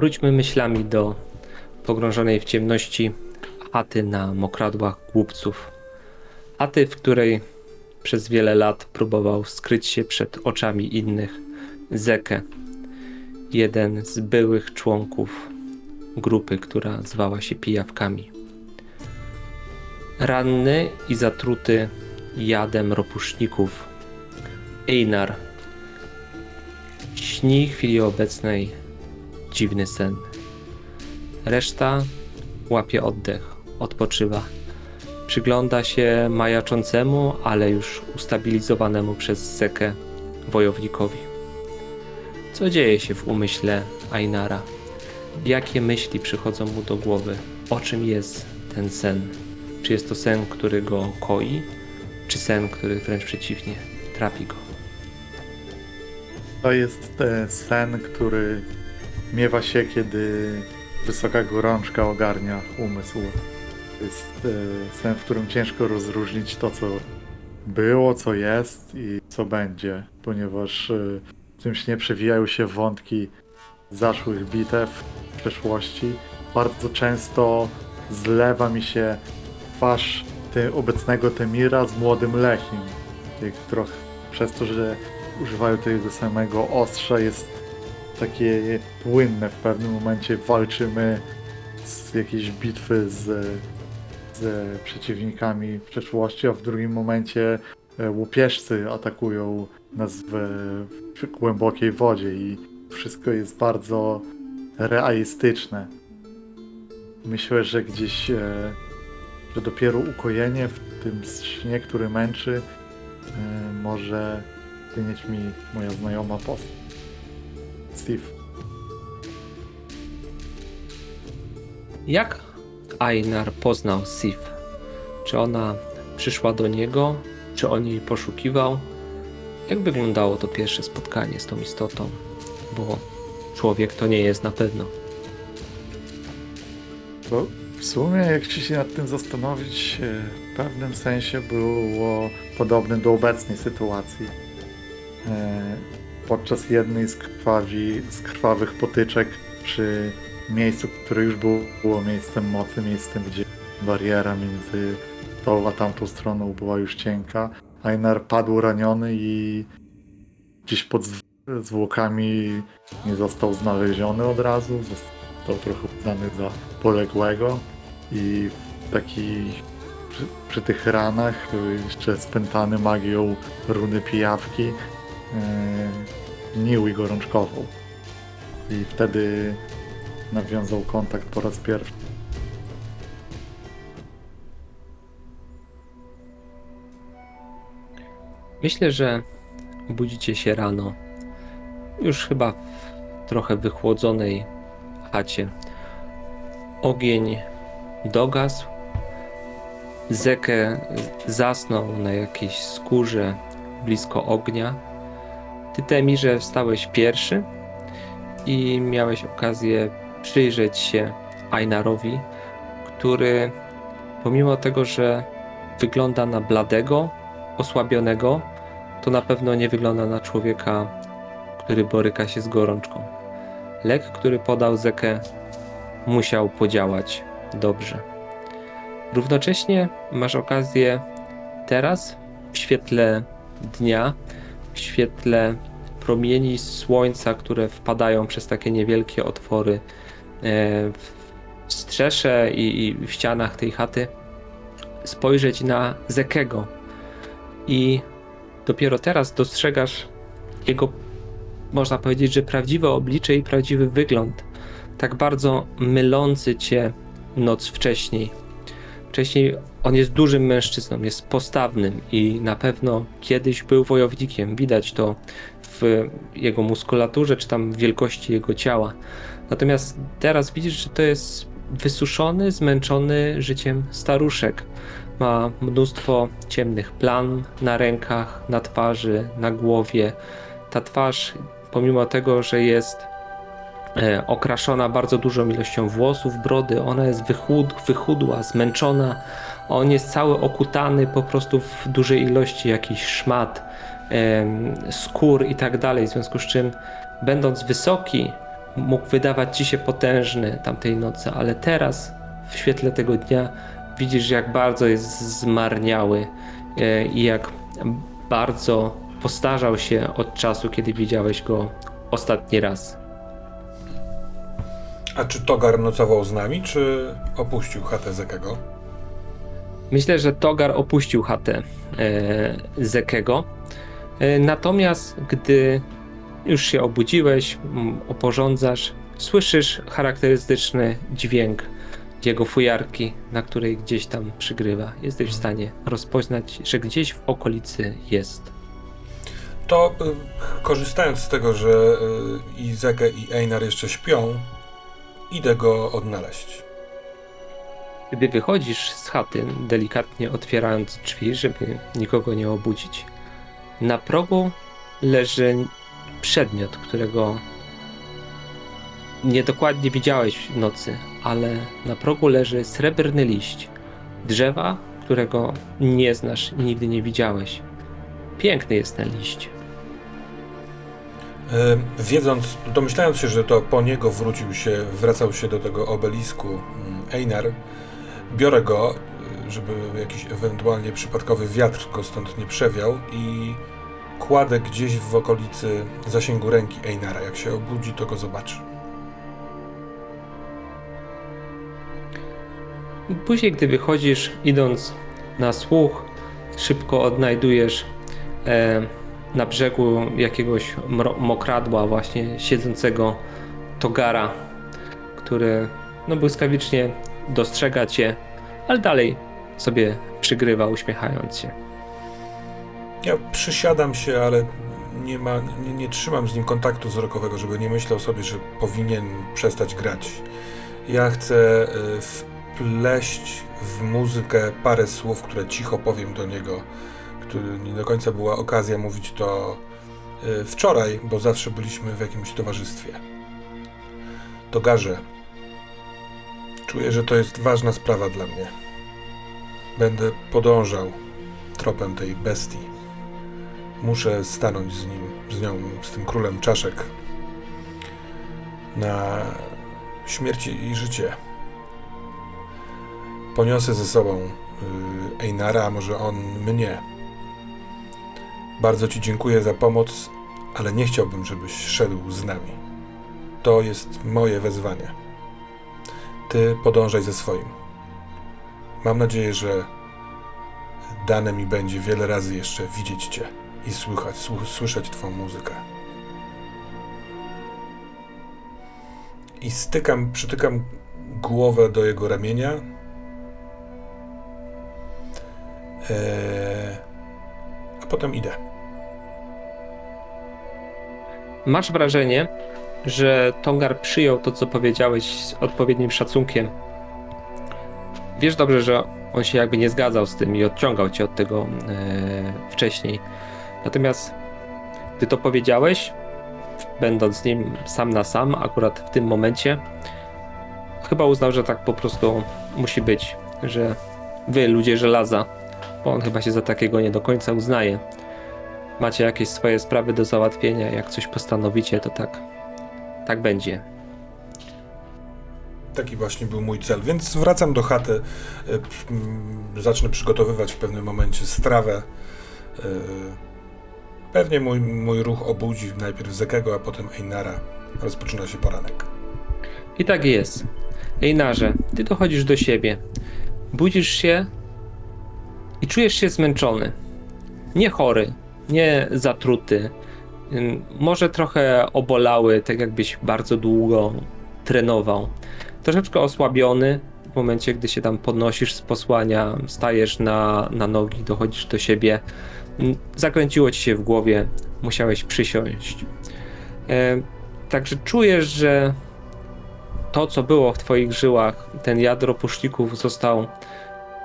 Wróćmy myślami do pogrążonej w ciemności chaty na Mokradłach Głupców. Chaty, w której przez wiele lat próbował skryć się przed oczami innych Zeke, jeden z byłych członków grupy, która zwała się Pijawkami. Ranny i zatruty jadem ropuszników, Einar śni w chwili obecnej dziwny sen. Reszta łapie oddech, odpoczywa. Przygląda się majaczącemu, ale już ustabilizowanemu przez Zekę wojownikowi. Co dzieje się w umyśle Einara? Jakie myśli przychodzą mu do głowy? O czym jest ten sen? Czy jest to sen, który go koi? Czy sen, który wręcz przeciwnie, trapi go? To jest sen, który miewa się, kiedy wysoka gorączka ogarnia umysł. To jest sen, w którym ciężko rozróżnić to, co było, co jest i co będzie, ponieważ w tym śnie przewijają się wątki zaszłych bitew w przeszłości. Bardzo często zlewa mi się twarz obecnego Demira z młodym Lechim. Trochę przez to, że używają tego samego ostrza, jest takie płynne. W pewnym momencie walczymy z jakiejś bitwy z przeciwnikami w przeszłości, a w drugim momencie łupieżcy atakują nas w głębokiej wodzie i wszystko jest bardzo realistyczne. Myślę, że gdzieś że dopiero ukojenie w tym śnie, który męczy, może wynieść mi moja znajoma postać. Sif. Jak Einar poznał Sif? Czy ona przyszła do niego? Czy on jej poszukiwał? Jak wyglądało to pierwsze spotkanie z tą istotą? Bo człowiek to nie jest na pewno. Bo w sumie, jak się nad tym zastanowić, w pewnym sensie było podobne do obecnej sytuacji. Podczas jednej z krwawych potyczek przy miejscu, które już było miejscem mocy, miejscem, gdzie bariera między tą a tamtą stroną była już cienka, Einar padł raniony i gdzieś pod zwłokami nie został znaleziony od razu, został trochę uznany za poległego i przy tych ranach, jeszcze spętany magią runy pijawki, gnił i gorączkował. I wtedy nawiązał kontakt po raz pierwszy. Myślę, że budzicie się rano, już chyba w trochę wychłodzonej chacie. Ogień dogasł, Zekę zasnął na jakiejś skórze blisko ognia. Ty, Demirze, wstałeś pierwszy i miałeś okazję przyjrzeć się Einarowi, który pomimo tego, że wygląda na bladego, osłabionego, to na pewno nie wygląda na człowieka, który boryka się z gorączką. Lek, który podał Zekę, musiał podziałać dobrze. Równocześnie masz okazję teraz, w świetle dnia, w świetle promieni słońca, które wpadają przez takie niewielkie otwory w strzesze i w ścianach tej chaty, spojrzeć na Zekego i dopiero teraz dostrzegasz jego, można powiedzieć, że prawdziwe oblicze i prawdziwy wygląd, tak bardzo mylący cię noc wcześniej. Wcześniej on jest dużym mężczyzną, jest postawnym i na pewno kiedyś był wojownikiem. Widać to w jego muskulaturze, czy tam wielkości jego ciała. Natomiast teraz widzisz, że to jest wysuszony, zmęczony życiem staruszek. Ma mnóstwo ciemnych plam na rękach, na twarzy, na głowie. Ta twarz, pomimo tego, że jest okraszona bardzo dużą ilością włosów, brody, ona jest wychudła, zmęczona. On jest cały okutany po prostu w dużej ilości jakichś szmat, skór i tak dalej, w związku z czym, będąc wysoki, mógł wydawać ci się potężny tamtej nocy, ale teraz w świetle tego dnia widzisz, jak bardzo jest zmarniały i jak bardzo postarzał się od czasu, kiedy widziałeś go ostatni raz. A czy Tongar nocował z nami, czy opuścił chatę Zekego? Myślę, że Tongar opuścił chatę Zekego. Natomiast gdy już się obudziłeś, oporządzasz, słyszysz charakterystyczny dźwięk jego fujarki, na której gdzieś tam przygrywa. Jesteś w stanie rozpoznać, że gdzieś w okolicy jest. To korzystając z tego, że i Zeke i Einar jeszcze śpią, idę go odnaleźć. Gdy wychodzisz z chaty, delikatnie otwierając drzwi, żeby nikogo nie obudzić, na progu leży przedmiot, którego niedokładnie widziałeś w nocy, ale na progu leży srebrny liść drzewa, którego nie znasz i nigdy nie widziałeś. Piękny jest ten liść. Domyślając się, że to po niego wracał się do tego obelisku Einar, biorę go, żeby jakiś ewentualnie przypadkowy wiatr go stąd nie przewiał, i kładę gdzieś w okolicy zasięgu ręki Einara. Jak się obudzi, to go zobaczy. Później, gdy wychodzisz, idąc na słuch, szybko odnajdujesz na brzegu jakiegoś mokradła właśnie siedzącego Tongara, który błyskawicznie dostrzega cię, ale dalej sobie przygrywa, uśmiechając się. Ja przysiadam się, ale nie trzymam z nim kontaktu wzrokowego, żeby nie myślał sobie, że powinien przestać grać. Ja chcę wpleść w muzykę parę słów, które cicho powiem do niego, który nie do końca była okazja mówić to wczoraj, bo zawsze byliśmy w jakimś towarzystwie. Tongarze, czuję, że to jest ważna sprawa dla mnie. Będę podążał tropem tej bestii. Muszę stanąć z tym królem czaszek na śmierć i życie. Poniosę ze sobą Einara, a może on mnie. Bardzo ci dziękuję za pomoc, ale nie chciałbym, żebyś szedł z nami. To jest moje wezwanie. Ty podążaj ze swoim. Mam nadzieję, że dane mi będzie wiele razy jeszcze widzieć cię i słyszeć twą muzykę. I przytykam głowę do jego ramienia. A potem idę. Masz wrażenie, że Tongar przyjął to, co powiedziałeś, z odpowiednim szacunkiem. Wiesz dobrze, że on się jakby nie zgadzał z tym i odciągał cię od tego wcześniej. Natomiast ty to powiedziałeś, będąc z nim sam na sam, akurat w tym momencie, chyba uznał, że tak po prostu musi być, że wy, ludzie żelaza, bo on chyba się za takiego nie do końca uznaje. Macie jakieś swoje sprawy do załatwienia, jak coś postanowicie, to tak będzie. Taki właśnie był mój cel, więc wracam do chaty, zacznę przygotowywać w pewnym momencie strawę. Pewnie mój ruch obudzi najpierw Zekego, a potem Einara. Rozpoczyna się poranek. I tak jest. Einarze, ty dochodzisz do siebie. Budzisz się i czujesz się zmęczony. Nie chory, nie zatruty. Może trochę obolały, tak jakbyś bardzo długo trenował. Troszeczkę osłabiony w momencie, gdy się tam podnosisz z posłania, stajesz na nogi, dochodzisz do siebie. Zakręciło ci się w głowie, musiałeś przysiąść. Także czujesz, że to, co było w twoich żyłach, ten jad ropuszników, został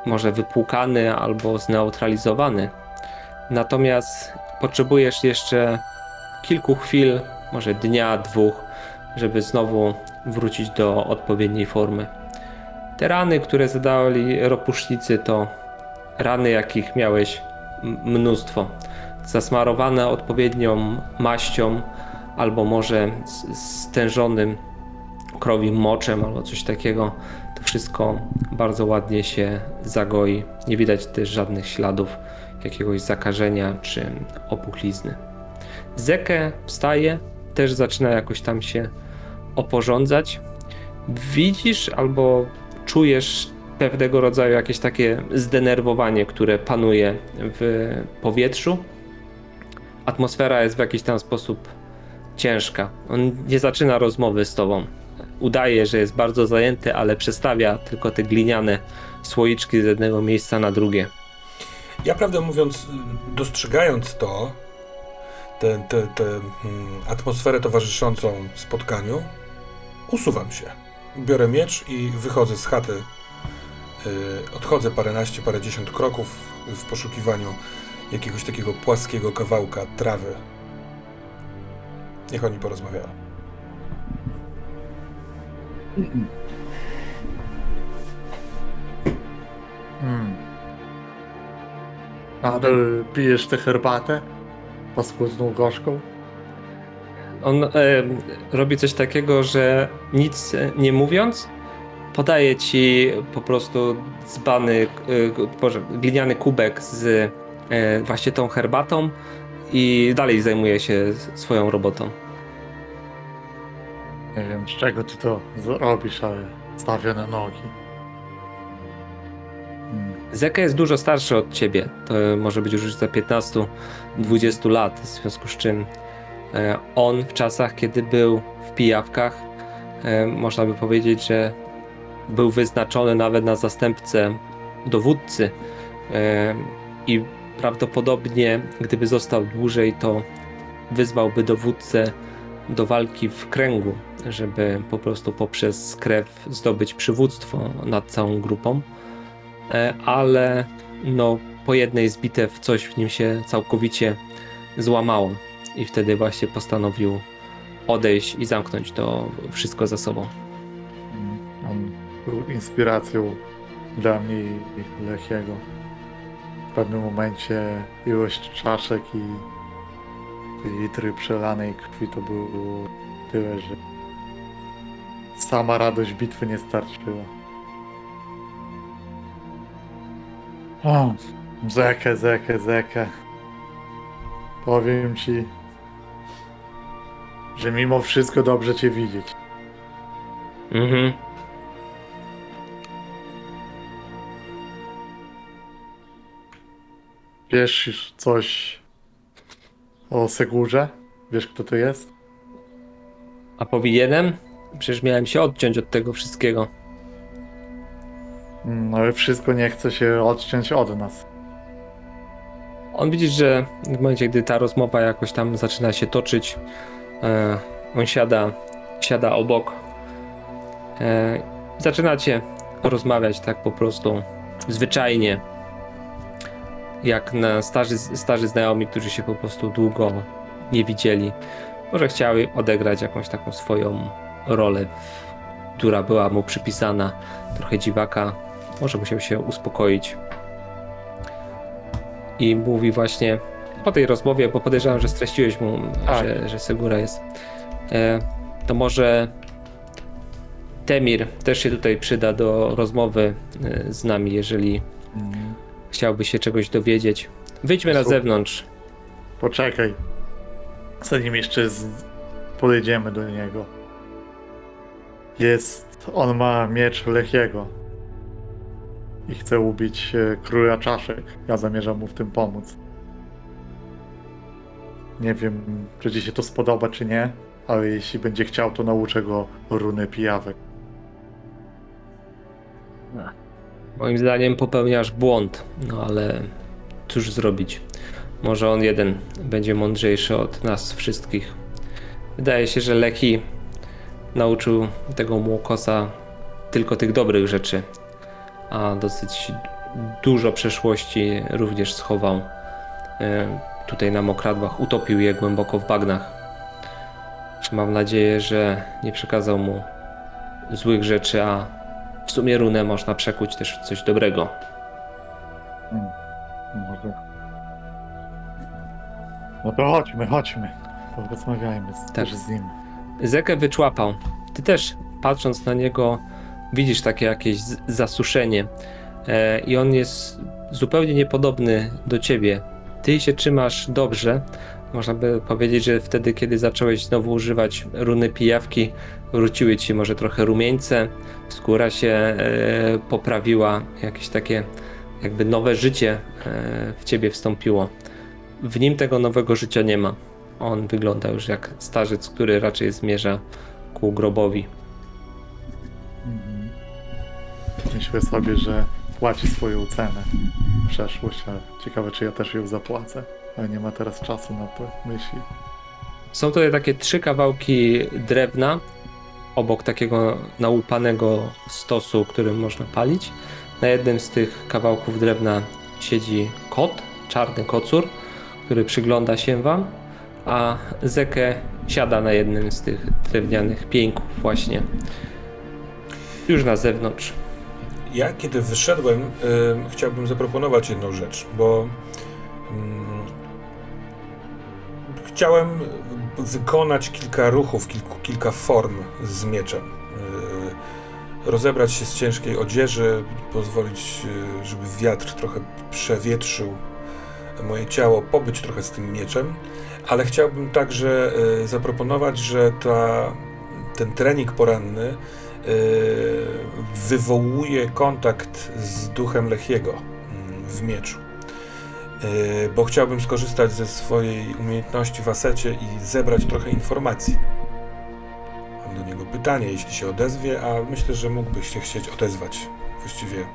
może wypłukany albo zneutralizowany. Natomiast potrzebujesz jeszcze kilku chwil, może dnia, dwóch, żeby znowu wrócić do odpowiedniej formy. Te rany, które zadali ropusznicy, to rany, jakich miałeś mnóstwo, zasmarowane odpowiednią maścią, albo może stężonym krowim moczem albo coś takiego. To wszystko bardzo ładnie się zagoi. Nie widać też żadnych śladów jakiegoś zakażenia czy opuchlizny. Zeke wstaje, też zaczyna jakoś tam się oporządzać. Widzisz albo czujesz pewnego rodzaju jakieś takie zdenerwowanie, które panuje w powietrzu. Atmosfera jest w jakiś tam sposób ciężka. On nie zaczyna rozmowy z tobą. Udaje, że jest bardzo zajęty, ale przestawia tylko te gliniane słoiczki z jednego miejsca na drugie. Ja, prawdę mówiąc, dostrzegając to, tę atmosferę towarzyszącą spotkaniu, usuwam się. Biorę miecz i wychodzę z chaty. Odchodzę parędziesiąt kroków w poszukiwaniu jakiegoś takiego płaskiego kawałka trawy. Niech oni porozmawiają. Adel, pijesz tę herbatę? Paskudną gorzką? On robi coś takiego, że nic nie mówiąc, podaje ci po prostu dzbany, gliniany kubek z właśnie tą herbatą i dalej zajmuje się swoją robotą. Nie wiem, z czego ty to robisz, ale stawię na nogi. Zeke jest dużo starszy od ciebie. To może być już za 15-20 lat, w związku z czym on w czasach, kiedy był w pijawkach, można by powiedzieć, że był wyznaczony nawet na zastępcę dowódcy i prawdopodobnie, gdyby został dłużej, to wyzwałby dowódcę do walki w kręgu, żeby po prostu poprzez krew zdobyć przywództwo nad całą grupą, ale no, po jednej z bitew coś w nim się całkowicie złamało i wtedy właśnie postanowił odejść i zamknąć to wszystko za sobą. On był inspiracją dla mnie i Lechiego. W pewnym momencie ilość czaszek i litry przelanej krwi to było tyle, że sama radość bitwy nie starczyła. O, Zeke. Powiem ci, że mimo wszystko dobrze cię widzieć. Mhm. Wiesz coś o Segurze? Wiesz, kto to jest? A powinienem? Przecież miałem się odciąć od tego wszystkiego. No ale wszystko nie chce się odciąć od nas. On widzi, że w momencie, gdy ta rozmowa jakoś tam zaczyna się toczyć, on siada obok. Zaczynacie rozmawiać tak po prostu, zwyczajnie, jak na starzy znajomi, którzy się po prostu długo nie widzieli. Może chciały odegrać jakąś taką swoją rolę, która była mu przypisana, trochę dziwaka. Może musiał się uspokoić. I mówi właśnie po tej rozmowie, bo podejrzewam, że streściłeś mu, że Segura jest. To może Demir też się tutaj przyda do rozmowy z nami, jeżeli chciałby się czegoś dowiedzieć. Wyjdźmy na zewnątrz. Poczekaj. Zanim jeszcze podejdziemy do niego. On ma miecz Lechiego. I chce ubić króla czaszek. Ja zamierzam mu w tym pomóc. Nie wiem, czy ci się to spodoba, czy nie, ale jeśli będzie chciał, to nauczę go runy pijawek. Moim zdaniem popełniasz błąd, no ale cóż zrobić? Może on jeden będzie mądrzejszy od nas wszystkich. Wydaje się, że Lechi nauczył tego młokosa tylko tych dobrych rzeczy, a dosyć dużo przeszłości również schował tutaj na Mokradłach, utopił je głęboko w bagnach. Mam nadzieję, że nie przekazał mu złych rzeczy, a w sumie runę można przekuć też w coś dobrego. No to chodźmy. porozmawiajmy też z nim. Zekę wyczłapał. Ty też, patrząc na niego, widzisz takie jakieś zasuszenie. I on jest zupełnie niepodobny do ciebie. Ty się trzymasz dobrze. Można by powiedzieć, że wtedy, kiedy zacząłeś znowu używać runy pijawki, wróciły ci może trochę rumieńce, skóra się poprawiła, jakieś takie jakby nowe życie w ciebie wstąpiło. W nim tego nowego życia nie ma. On wygląda już jak starzec, który raczej zmierza ku grobowi. Myślę sobie, że płaci swoją cenę. Przeszłość, a ciekawe, czy ja też ją zapłacę. Ale nie ma teraz czasu na te myśli. Są tutaj takie 3 kawałki drewna obok takiego nałupanego stosu, którym można palić. Na jednym z tych kawałków drewna siedzi kot, czarny kocur, który przygląda się wam, a Zekę siada na jednym z tych drewnianych pieńków właśnie. Już na zewnątrz. Ja, kiedy wyszedłem, chciałbym zaproponować jedną rzecz, bo chciałem wykonać kilka ruchów, kilka form z mieczem. Rozebrać się z ciężkiej odzieży, pozwolić, żeby wiatr trochę przewietrzył moje ciało, pobyć trochę z tym mieczem, ale chciałbym także zaproponować, że ten trening poranny wywołuje kontakt z duchem Lechiego w mieczu. Bo chciałbym skorzystać ze swojej umiejętności w asecie i zebrać trochę informacji. Mam do niego pytanie, jeśli się odezwie, a myślę, że mógłby się chcieć odezwać. Właściwie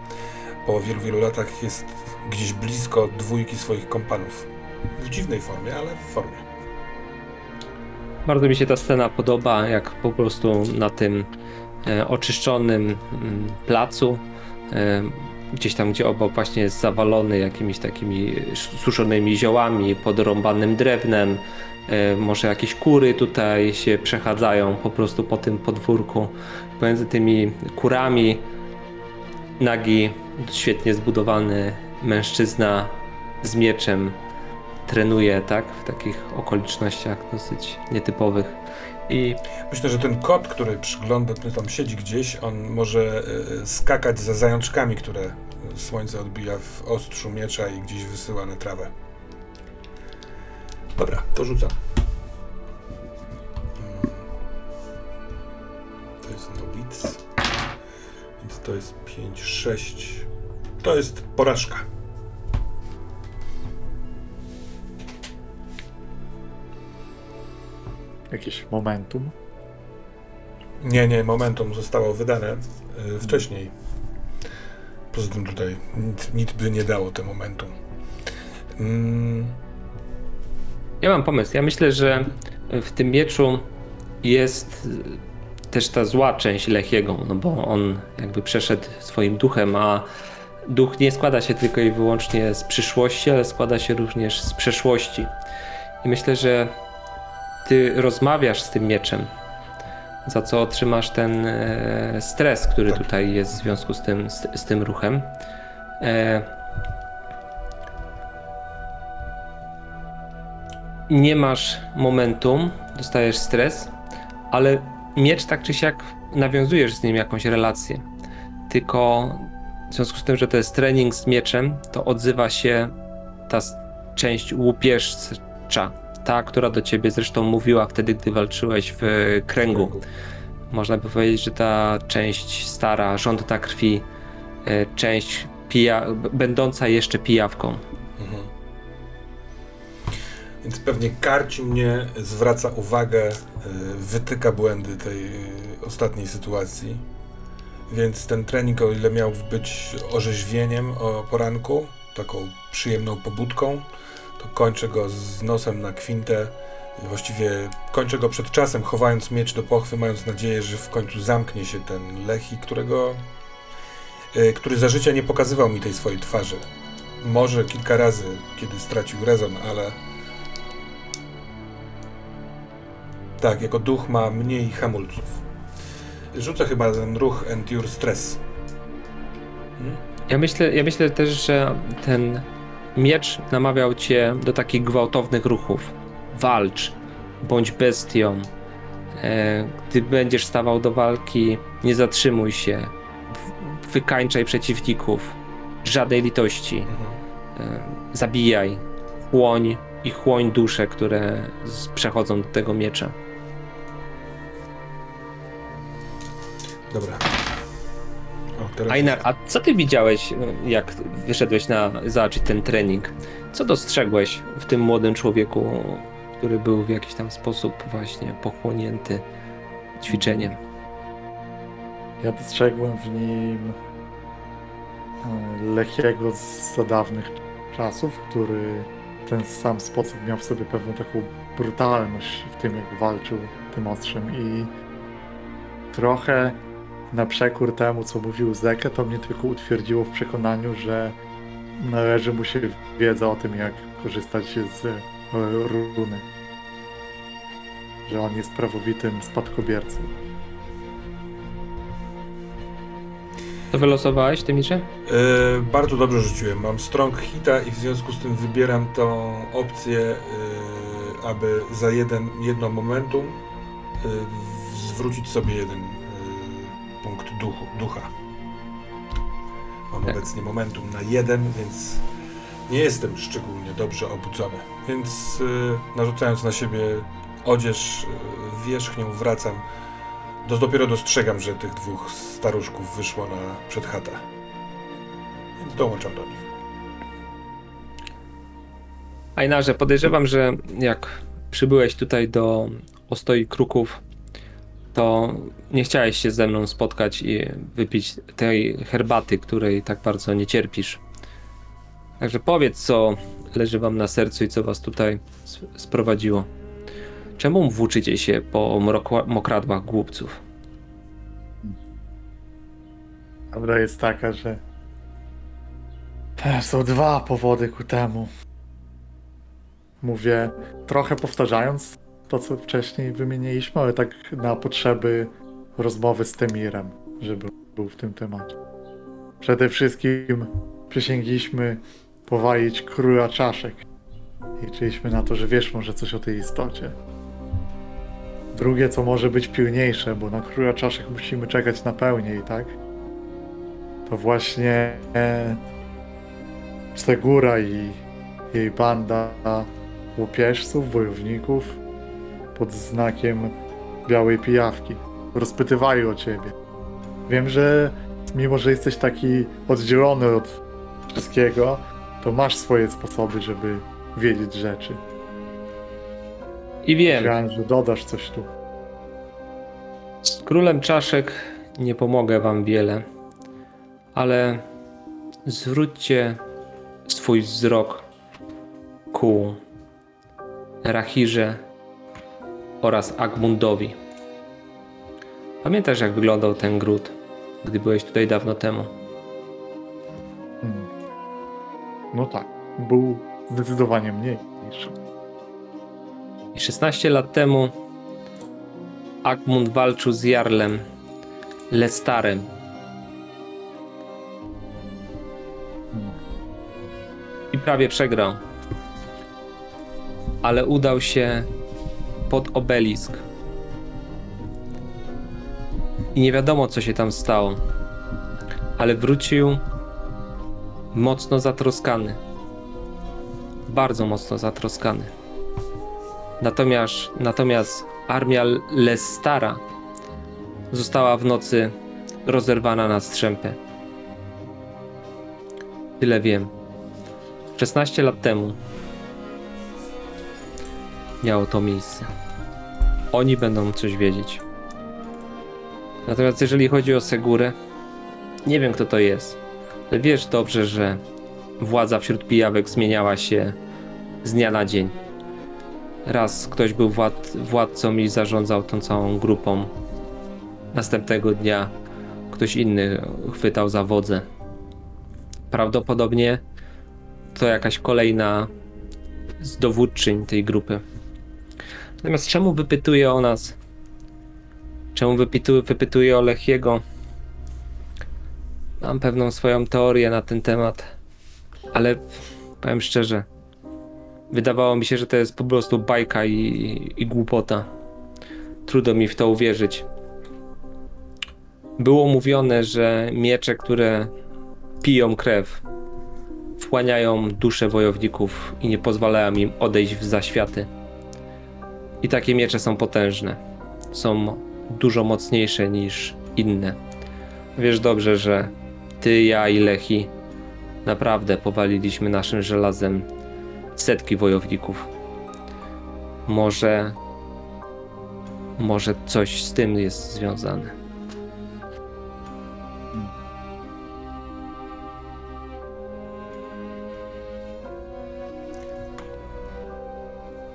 po wielu, wielu latach jest gdzieś blisko 2 swoich kompanów. W dziwnej formie, ale w formie. Bardzo mi się ta scena podoba, jak po prostu na tym oczyszczonym placu, gdzieś tam, gdzie obok właśnie jest zawalony jakimiś takimi suszonymi ziołami, podrąbanym drewnem, może jakieś kury tutaj się przechadzają po prostu po tym podwórku. Pomiędzy tymi kurami nagi, świetnie zbudowany mężczyzna z mieczem trenuje, tak? W takich okolicznościach dosyć nietypowych. I myślę, że ten kot, który przygląda, tam siedzi gdzieś, on może skakać za zajączkami, które słońce odbija w ostrzu miecza i gdzieś wysyła na trawę. Dobra, to rzucam. To jest nowic, więc to jest 5, 6. To jest porażka. Jakieś momentum? Nie, momentum zostało wydane wcześniej. Poza tym tutaj nic by nie dało te momentum. Ja mam pomysł. Ja myślę, że w tym mieczu jest też ta zła część Lechiego, no bo on jakby przeszedł swoim duchem, a duch nie składa się tylko i wyłącznie z przyszłości, ale składa się również z przeszłości. I myślę, że ty rozmawiasz z tym mieczem, za co otrzymasz ten stres, który tutaj jest w związku z tym ruchem. Nie masz momentum, dostajesz stres, ale miecz tak czy siak nawiązujesz z nim jakąś relację. Tylko w związku z tym, że to jest trening z mieczem, to odzywa się ta część łupieżcza. Ta, która do ciebie zresztą mówiła wtedy, gdy walczyłeś w kręgu. Można by powiedzieć, że ta część stara, żądna krwi, część będąca jeszcze pijawką. Mhm. Więc pewnie karci mnie, zwraca uwagę, wytyka błędy tej ostatniej sytuacji. Więc ten trening, o ile miał być orzeźwieniem o poranku, taką przyjemną pobudką, to kończę go z nosem na kwintę, właściwie kończę go przed czasem, chowając miecz do pochwy, mając nadzieję, że w końcu zamknie się ten Lechi, który za życia nie pokazywał mi tej swojej twarzy. Może kilka razy, kiedy stracił rezon, ale tak, jako duch ma mniej hamulców. Rzucę chyba ten ruch Endure Stress. Ja myślę też, że ten miecz namawiał cię do takich gwałtownych ruchów. Walcz, bądź bestią. Gdy będziesz stawał do walki, nie zatrzymuj się. Wykańczaj przeciwników. Żadnej litości. Zabijaj. Chłoń dusze, które przechodzą do tego miecza. Dobra. Einar, a co ty widziałeś, jak wyszedłeś zacząć ten trening? Co dostrzegłeś w tym młodym człowieku, który był w jakiś tam sposób właśnie pochłonięty ćwiczeniem? Ja dostrzegłem w nim Lechiego z dawnych czasów, który w ten sam sposób miał w sobie pewną taką brutalność w tym, jak walczył tym ostrzem, i trochę na przekór temu, co mówił Zeke, to mnie tylko utwierdziło w przekonaniu, że należy mu się wiedza o tym, jak korzystać z runy. Że on jest prawowitym spadkobiercą. To wylosowałeś, Demirze? Bardzo dobrze rzuciłem. Mam strong hita i w związku z tym wybieram tą opcję, aby za jedno momentum zwrócić sobie jeden punkt ducha. Mam obecnie momentum na 1, więc nie jestem szczególnie dobrze obudzony. Więc narzucając na siebie odzież wierzchnią wracam. Dopiero dostrzegam, że tych dwóch staruszków wyszło przed chatę. Więc dołączam do nich. Einarze, podejrzewam, że jak przybyłeś tutaj do Ostoi Kruków, to nie chciałeś się ze mną spotkać i wypić tej herbaty, której tak bardzo nie cierpisz. Także powiedz, co leży wam na sercu i co was tutaj sprowadziło. Czemu włóczycie się po mokradłach głupców? Prawda jest taka, że są dwa powody ku temu. Mówię, trochę powtarzając to, co wcześniej wymieniliśmy, ale tak na potrzeby rozmowy z Demirem, żeby był w tym temacie. Przede wszystkim przysięgliśmy powalić króla czaszek. Liczyliśmy na to, że wiesz może coś o tej istocie. Drugie, co może być pilniejsze, bo na króla czaszek musimy czekać na pełnię i tak, to właśnie Segura i jej banda łupieżców, wojowników pod znakiem białej pijawki. Rozpytywali o ciebie. Wiem, że mimo, że jesteś taki oddzielony od wszystkiego, to masz swoje sposoby, żeby wiedzieć rzeczy. I wiem. Chciałem, że dodasz coś tu. Z królem czaszek nie pomogę wam wiele, ale zwróćcie swój wzrok ku Rahirze oraz Agmundowi. Pamiętasz, jak wyglądał ten gród, gdy byłeś tutaj dawno temu? No tak, był zdecydowanie mniejszy. I 16 lat temu Agmund walczył z Jarlem Lestarem. I prawie przegrał. Ale udał się pod obelisk. I nie wiadomo, co się tam stało. Ale wrócił mocno zatroskany. Bardzo mocno zatroskany. Natomiast armia Lestara została w nocy rozerwana na strzępy. Tyle wiem. 16 lat temu miało to miejsce. Oni będą coś wiedzieć. Natomiast jeżeli chodzi o Segurę, nie wiem, kto to jest, ale wiesz dobrze, że władza wśród pijawek zmieniała się z dnia na dzień. Raz ktoś był władcą i zarządzał tą całą grupą. Następnego dnia ktoś inny chwytał za wodzę. Prawdopodobnie to jakaś kolejna z dowódczyń tej grupy. Natomiast czemu wypytuje o nas? Czemu wypytuje o Lechiego? Mam pewną swoją teorię na ten temat, ale powiem szczerze, Wydawało mi się, że to jest po prostu bajka i głupota. Trudno mi w to uwierzyć. Było mówione, że miecze, które piją krew, wchłaniają dusze wojowników i nie pozwalają im odejść w zaświaty. I takie miecze są potężne. Są dużo mocniejsze niż inne. Wiesz dobrze, że ty, ja i Lechi naprawdę powaliliśmy naszym żelazem setki wojowników. Może coś z tym jest związane.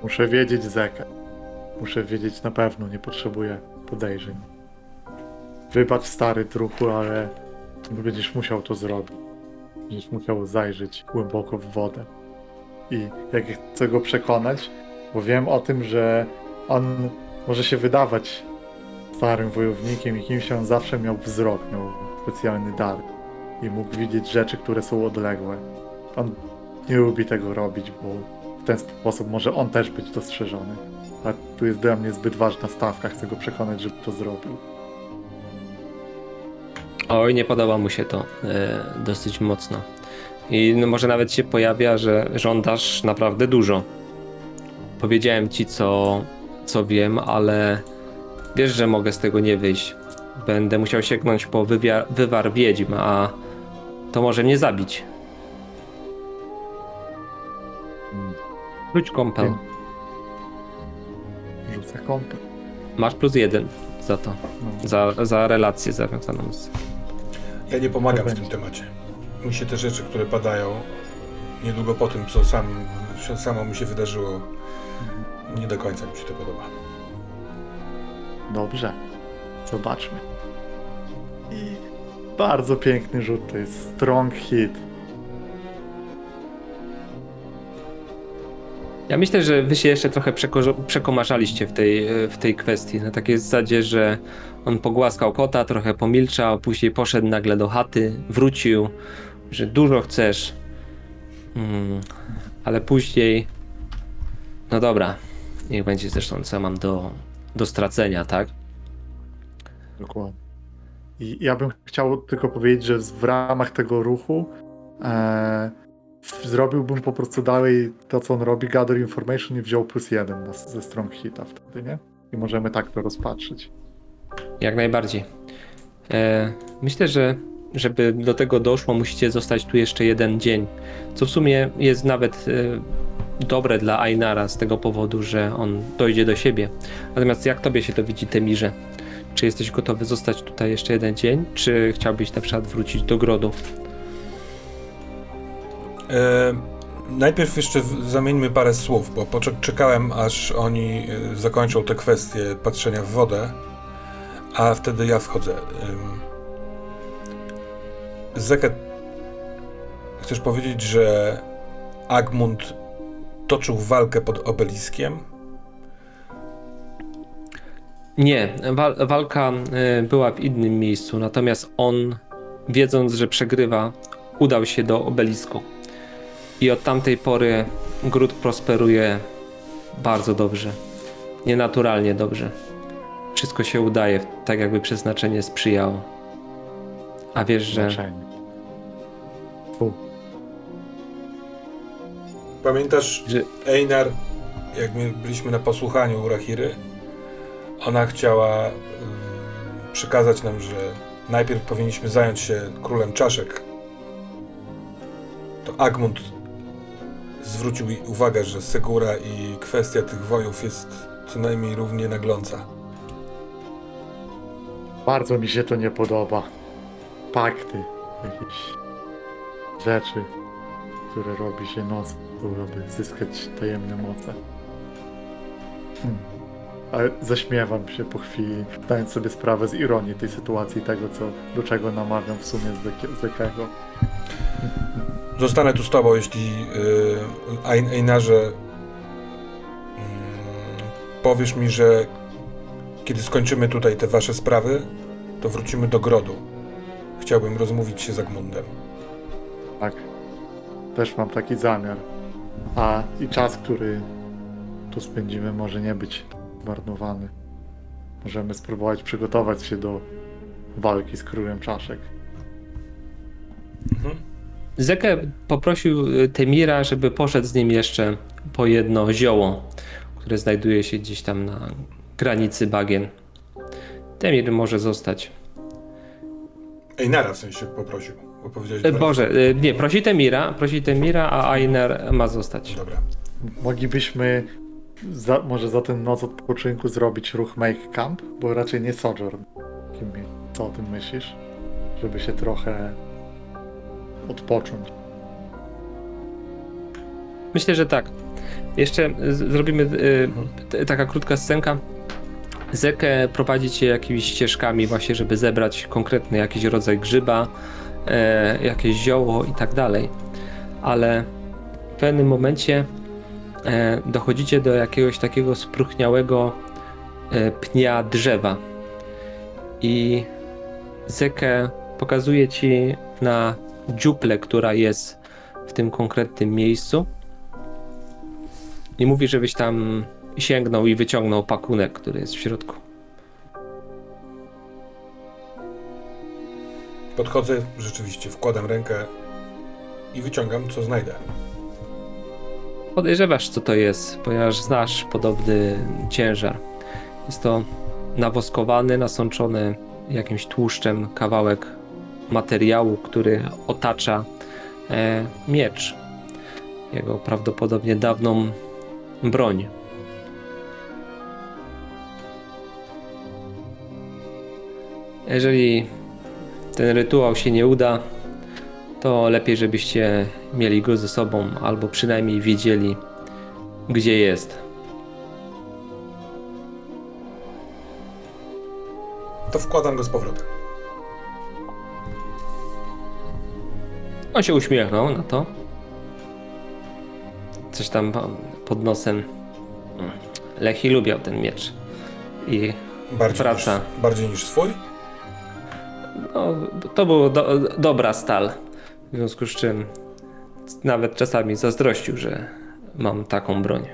Muszę wiedzieć, Zeka. Muszę wiedzieć na pewno, nie potrzebuję podejrzeń. Wybacz, stary truchu, ale będziesz musiał to zrobić. Będziesz musiał zajrzeć głęboko w wodę. I jak chcę go przekonać, bo wiem o tym, że on może się wydawać starym wojownikiem i kimś, on zawsze miał wzrok, miał specjalny dar i mógł widzieć rzeczy, które są odległe. On nie lubi tego robić, bo w ten sposób może on też być dostrzeżony. A tu jest dla mnie zbyt ważna stawka, chcę go przekonać, żeby to zrobił. Oj, nie podoba mu się to dosyć mocno. I może nawet się pojawia, że żądasz naprawdę dużo. Powiedziałem ci, co wiem, ale wiesz, że mogę z tego nie wyjść. Będę musiał sięgnąć po wywar wiedźm, a to może mnie zabić. Rzuć kąpel. Rzucę kąpel. Masz +1 za to. No. Za relację zawiązaną z... Ja nie pomagam w tym temacie. Mi się te rzeczy, które padają niedługo po tym, co samo mi się wydarzyło, nie do końca mi się to podoba. Dobrze, zobaczmy. I bardzo piękny rzut, to jest strong hit. Ja myślę, że wy się jeszcze trochę przekomaszaliście w tej kwestii, na takiej zasadzie, że on pogłaskał kota, trochę pomilczał, później poszedł nagle do chaty, wrócił, że dużo chcesz, ale później, no dobra, niech będzie zresztą, co mam do stracenia, tak? Dokładnie. I ja bym chciał tylko powiedzieć, że w ramach tego ruchu zrobiłbym po prostu dalej to, co on robi, gather information i wziął +1 ze strong hita wtedy, nie? I możemy tak to rozpatrzyć. Jak najbardziej. Myślę, że żeby do tego doszło, musicie zostać tu jeszcze jeden dzień, co w sumie jest nawet dobre dla Einara z tego powodu, że on dojdzie do siebie. Natomiast jak tobie się to widzi, Demirze? Czy jesteś gotowy zostać tutaj jeszcze jeden dzień, czy chciałbyś na przykład wrócić do grodu? Najpierw jeszcze zamieńmy parę słów, bo czekałem, aż oni zakończą tę kwestię patrzenia w wodę, a wtedy ja wchodzę. Zeket, chcesz powiedzieć, że Agmund toczył walkę pod obeliskiem? Nie, walka była w innym miejscu, natomiast on, wiedząc, że przegrywa, udał się do obelisku. I od tamtej pory gród prosperuje bardzo dobrze, nienaturalnie dobrze. Wszystko się udaje, tak jakby przeznaczenie sprzyjało. A wiesz, że... Pamiętasz, że... Einar, jak byliśmy na posłuchaniu u Rahiry, ona chciała przekazać nam, że najpierw powinniśmy zająć się królem czaszek. To Agmund zwrócił jej uwagę, że Segura i kwestia tych wojów jest co najmniej równie nagląca. Bardzo mi się to nie podoba. Pakty, jakieś rzeczy, które robi się nocą, aby zyskać tajemne moce. Ale zaśmiewam się po chwili, zdając sobie sprawę z ironii tej sytuacji, tego, do czego namawiam w sumie z Zekiego. Zostanę tu z tobą, jeśli Einarze powiesz mi, że kiedy skończymy tutaj te wasze sprawy, to wrócimy do grodu. Chciałbym rozmówić się z Agmundem. Tak, też mam taki zamiar. A i czas, który tu spędzimy, może nie być zmarnowany. Możemy spróbować przygotować się do walki z królem czaszek. Mhm. Zeke poprosił Demira, żeby poszedł z nim jeszcze po jedno zioło, które znajduje się gdzieś tam na granicy bagien. Demir może zostać. Einara w sensie poprosił. Boże, nie, prosi Demira, a Einar ma zostać. Dobra. Moglibyśmy może za ten noc odpoczynku zrobić ruch Make Camp, bo raczej nie Sojourn. Co o tym myślisz? Żeby się trochę odpocząć. Myślę, że tak. Jeszcze zrobimy taka krótka scenka. Zekę prowadzi cię jakimiś ścieżkami właśnie, żeby zebrać konkretny jakiś rodzaj grzyba, jakieś zioło i tak dalej. Ale w pewnym momencie dochodzicie do jakiegoś takiego spróchniałego pnia drzewa. I Zekę pokazuje ci na dziuplę, która jest w tym konkretnym miejscu. I mówi, żebyś tam sięgnął i wyciągnął pakunek, który jest w środku. Podchodzę, rzeczywiście wkładam rękę i wyciągam, co znajdę. Podejrzewasz, co to jest, ponieważ znasz podobny ciężar. Jest to nawoskowany, nasączony jakimś tłuszczem kawałek materiału, który otacza miecz. Jego prawdopodobnie dawną broń. Jeżeli ten rytuał się nie uda, to lepiej, żebyście mieli go ze sobą, albo przynajmniej wiedzieli, gdzie jest. To wkładam go z powrotem. On się uśmiechnął na to. Coś tam pod nosem. Lechi lubiał ten miecz. I wraca. Bardziej niż swój? No, to była dobra stal. W związku z czym nawet czasami zazdrościł, że mam taką broń.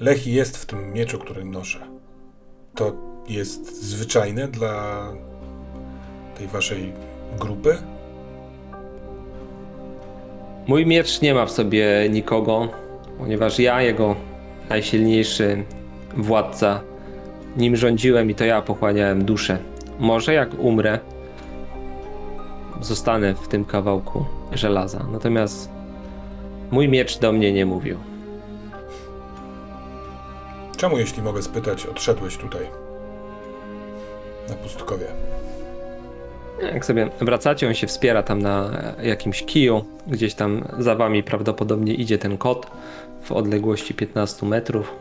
Lechi jest w tym mieczu, który noszę. To jest zwyczajne dla tej waszej grupy? Mój miecz nie ma w sobie nikogo, ponieważ ja, jego najsilniejszy władca, nim rządziłem i to ja pochłaniałem duszę. Może jak umrę, zostanę w tym kawałku żelaza. Natomiast mój miecz do mnie nie mówił. Czemu, jeśli mogę spytać, odszedłeś tutaj, na Pustkowie? Jak sobie wracacie, on się wspiera tam na jakimś kiju, gdzieś tam za wami prawdopodobnie idzie ten kot w odległości 15 metrów.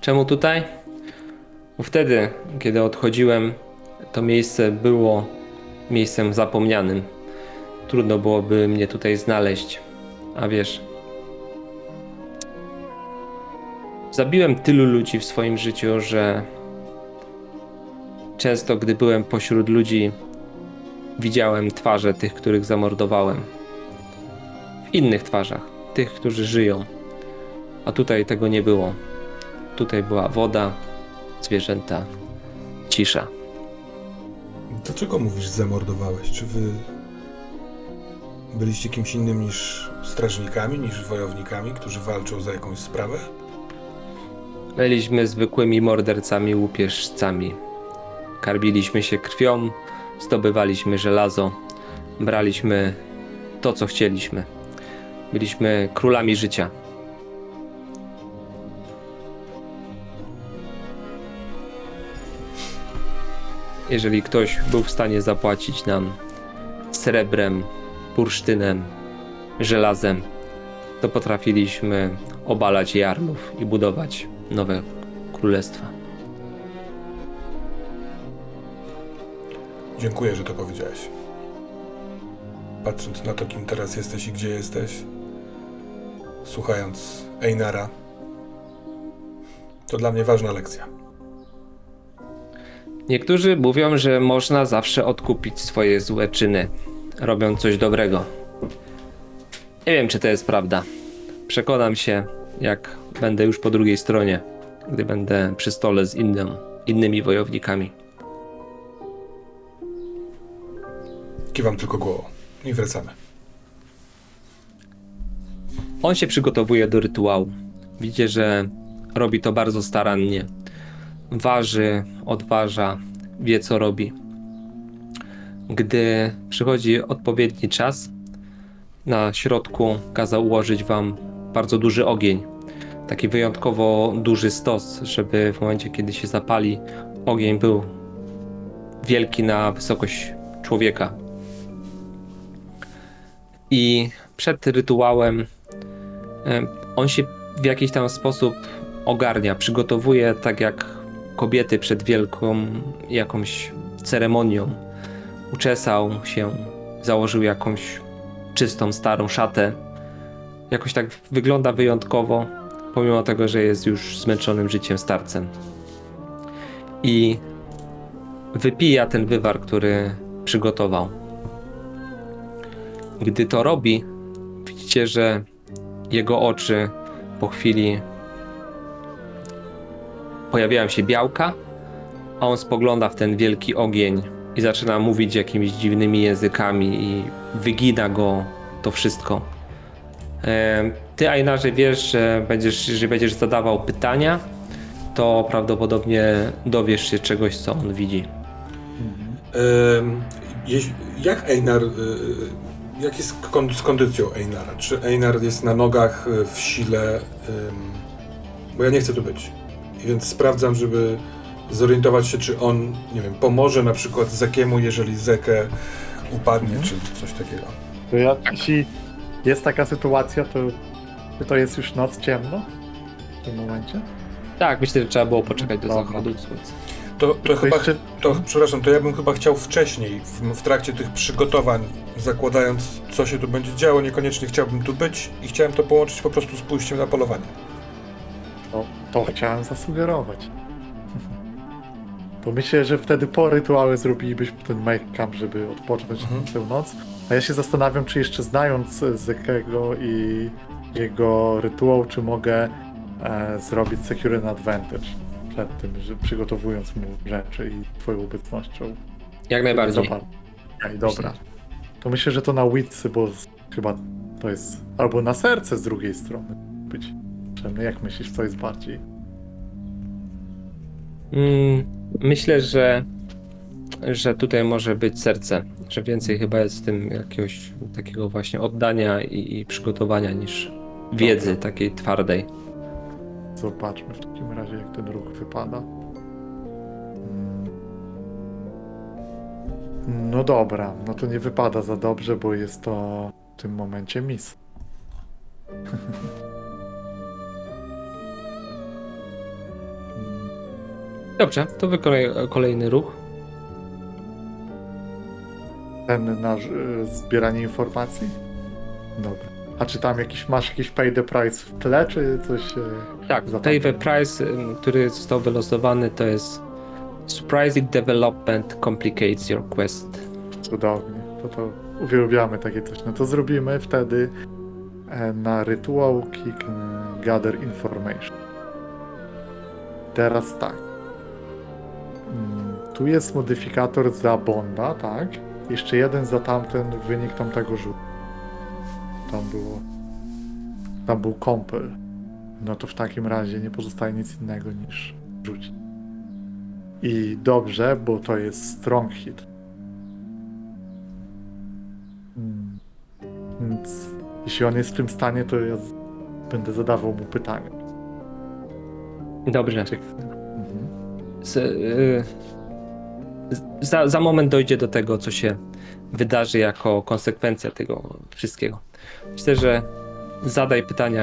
Czemu tutaj? Bo wtedy, kiedy odchodziłem, to miejsce było miejscem zapomnianym. Trudno byłoby mnie tutaj znaleźć, a wiesz... Zabiłem tylu ludzi w swoim życiu, że często, gdy byłem pośród ludzi, widziałem twarze tych, których zamordowałem. W innych twarzach, tych, którzy żyją. A tutaj tego nie było. Tutaj była woda, zwierzęta, cisza. Dlaczego mówisz, zamordowałeś? Czy wy byliście kimś innym niż strażnikami, niż wojownikami, którzy walczą za jakąś sprawę? Byliśmy zwykłymi mordercami, łupieżcami. Karbiliśmy się krwią, zdobywaliśmy żelazo, braliśmy to, co chcieliśmy. Byliśmy królami życia. Jeżeli ktoś był w stanie zapłacić nam srebrem, bursztynem, żelazem, to potrafiliśmy obalać jarlów i budować nowe królestwa. Dziękuję, że to powiedziałeś. Patrząc na to, kim teraz jesteś i gdzie jesteś, słuchając Einara, to dla mnie ważna lekcja. Niektórzy mówią, że można zawsze odkupić swoje złe czyny, robiąc coś dobrego. Nie wiem, czy to jest prawda. Przekonam się, jak będę już po drugiej stronie, gdy będę przy stole z innymi wojownikami. Kiwam tylko głową i wracamy. On się przygotowuje do rytuału. Widzicie, że robi to bardzo starannie. Waży, odważa, wie co robi. Gdy przychodzi odpowiedni czas, na środku kazał ułożyć wam bardzo duży ogień. Taki wyjątkowo duży stos, żeby w momencie, kiedy się zapali, ogień był wielki na wysokość człowieka. I przed rytuałem on się w jakiś tam sposób ogarnia, przygotowuje tak jak kobiety przed wielką jakąś ceremonią. Uczesał się, założył jakąś czystą, starą szatę. Jakoś tak wygląda wyjątkowo, pomimo tego, że jest już zmęczonym życiem starcem. I wypija ten wywar, który przygotował. Gdy to robi, widzicie, że jego oczy po chwili pojawiają się białka, a on spogląda w ten wielki ogień i zaczyna mówić jakimiś dziwnymi językami i wygina go to wszystko. Ty, Einarze, wiesz, że jeżeli będziesz zadawał pytania, to prawdopodobnie dowiesz się czegoś, co on widzi. Jak Einar... Jak jest z kondycją Einara? Czy Einar jest na nogach, w sile? Bo ja nie chcę tu być. I więc sprawdzam, żeby zorientować się, czy on, nie wiem, pomoże na przykład Zekiemu, jeżeli Zekę upadnie, czy coś takiego. To ja, jeśli jest taka sytuacja, to jest już noc, ciemno w tym momencie? Tak, myślę, że trzeba było poczekać do zachodu słońca. Przepraszam, to ja bym chyba chciał wcześniej, w trakcie tych przygotowań, zakładając, co się tu będzie działo, niekoniecznie chciałbym tu być i chciałem to połączyć po prostu z pójściem na polowanie. To chciałem zasugerować. To myślę, że wtedy po rytuale zrobilibyśmy ten make-up, żeby odpocząć tę noc. A ja się zastanawiam, czy jeszcze znając Zekiego i jego rytuał, czy mogę zrobić Secure Advantage przed tym, że przygotowując mu rzeczy i twoją obecnością. Jak najbardziej. Dobra. To myślę, że to na witsy, bo chyba to jest... Albo na serce z drugiej strony być. Jak myślisz, co jest bardziej? Myślę, że tutaj może być serce. Że więcej chyba jest w tym jakiegoś takiego właśnie oddania i przygotowania niż wiedzy takiej twardej. Zobaczmy w takim razie, jak ten ruch wypada. No dobra, no to nie wypada za dobrze, bo jest to w tym momencie miss. Dobrze, to wykonaj kolejny ruch. Ten na zbieranie informacji? Dobra. A czy tam masz jakiś pay the price w tle, czy coś? Tak, pay the price, który został wylosowany, to jest Surprising Development Complicates Your Quest. Cudownie, to uwielbiamy takie coś. No to zrobimy wtedy na rytuał Kick Gather Information. Teraz tak. Tu jest modyfikator za Bonda, tak? Jeszcze jeden za tamten wynik tamtego rzutu. Tam był kąpel. No to w takim razie nie pozostaje nic innego niż rzucić. I dobrze, bo to jest strong hit. Więc jeśli on jest w tym stanie, to ja będę zadawał mu pytania. Dobrze. Za moment dojdzie do tego, co się wydarzy jako konsekwencja tego wszystkiego. Myślę, że zadaj pytania,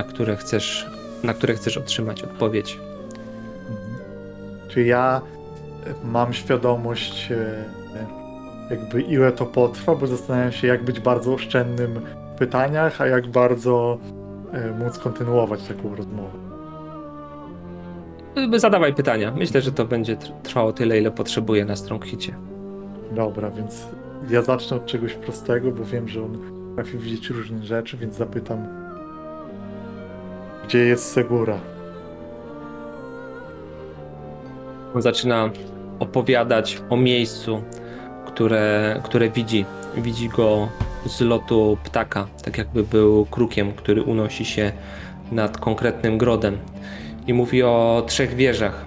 na które chcesz otrzymać odpowiedź. Czy ja mam świadomość, jakby ile to potrwa, bo zastanawiam się, jak być bardzo oszczędnym w pytaniach, a jak bardzo móc kontynuować taką rozmowę? Zadawaj pytania. Myślę, że to będzie trwało tyle, ile potrzebuję na strong hicie. Dobra, więc ja zacznę od czegoś prostego, bo wiem, że on potrafił widzieć różne rzeczy, więc zapytam, gdzie jest Segura? Zaczyna opowiadać o miejscu, które widzi. Widzi go z lotu ptaka, tak jakby był krukiem, który unosi się nad konkretnym grodem. I mówi o 3 wieżach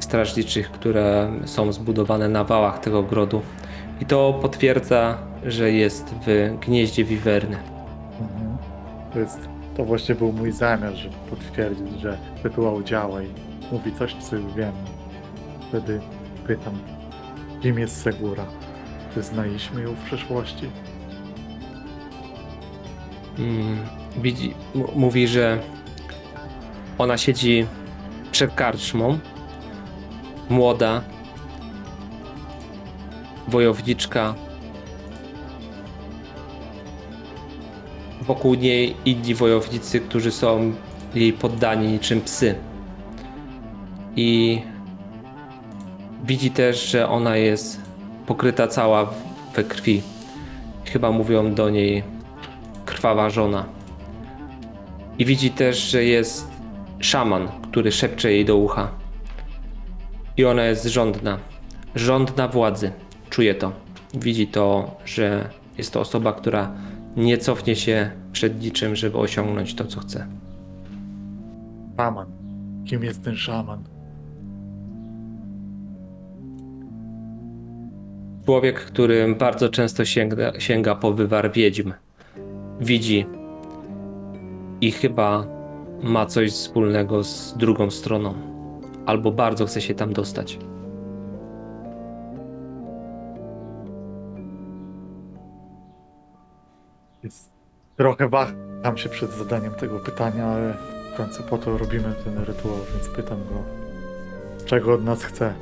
strażniczych, które są zbudowane na wałach tego grodu. I to potwierdza, że jest w Gnieździe Wiwerny. Mhm. To właśnie był mój zamiar, żeby potwierdzić, że rytuał działa i mówi coś, co już wiem. Wtedy pytam, kim jest Segura? Czy znaliśmy ją w przeszłości? Mówi, że ona siedzi przed karczmą, młoda, wojowniczka. Wokół niej inni wojownicy, którzy są jej poddani niczym psy. I widzi też, że ona jest pokryta cała we krwi. Chyba mówią do niej krwawa żona. I widzi też, że jest szaman, który szepcze jej do ucha. I ona jest żądna. Żądna władzy. Czuje to. Widzi to, że jest to osoba, która nie cofnie się przed niczym, żeby osiągnąć to, co chce. Szaman. Kim jest ten szaman? Człowiek, który bardzo często sięga po wywar wiedźm. Widzi i chyba ma coś wspólnego z drugą stroną. Albo bardzo chce się tam dostać. Trochę waham się przed zadaniem tego pytania, ale w końcu po to robimy ten rytuał, więc pytam go, czego od nas chce?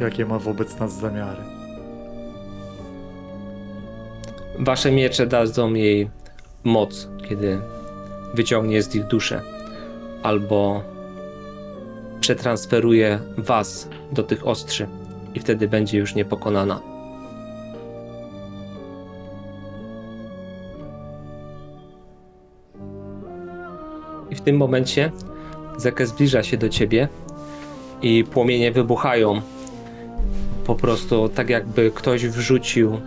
Jakie ma wobec nas zamiary? Wasze miecze dadzą jej moc, kiedy wyciągnie z nich duszę, albo przetransferuje was do tych ostrzy i wtedy będzie już niepokonana. I w tym momencie Zeke zbliża się do ciebie i płomienie wybuchają. Po prostu tak jakby ktoś wrzucił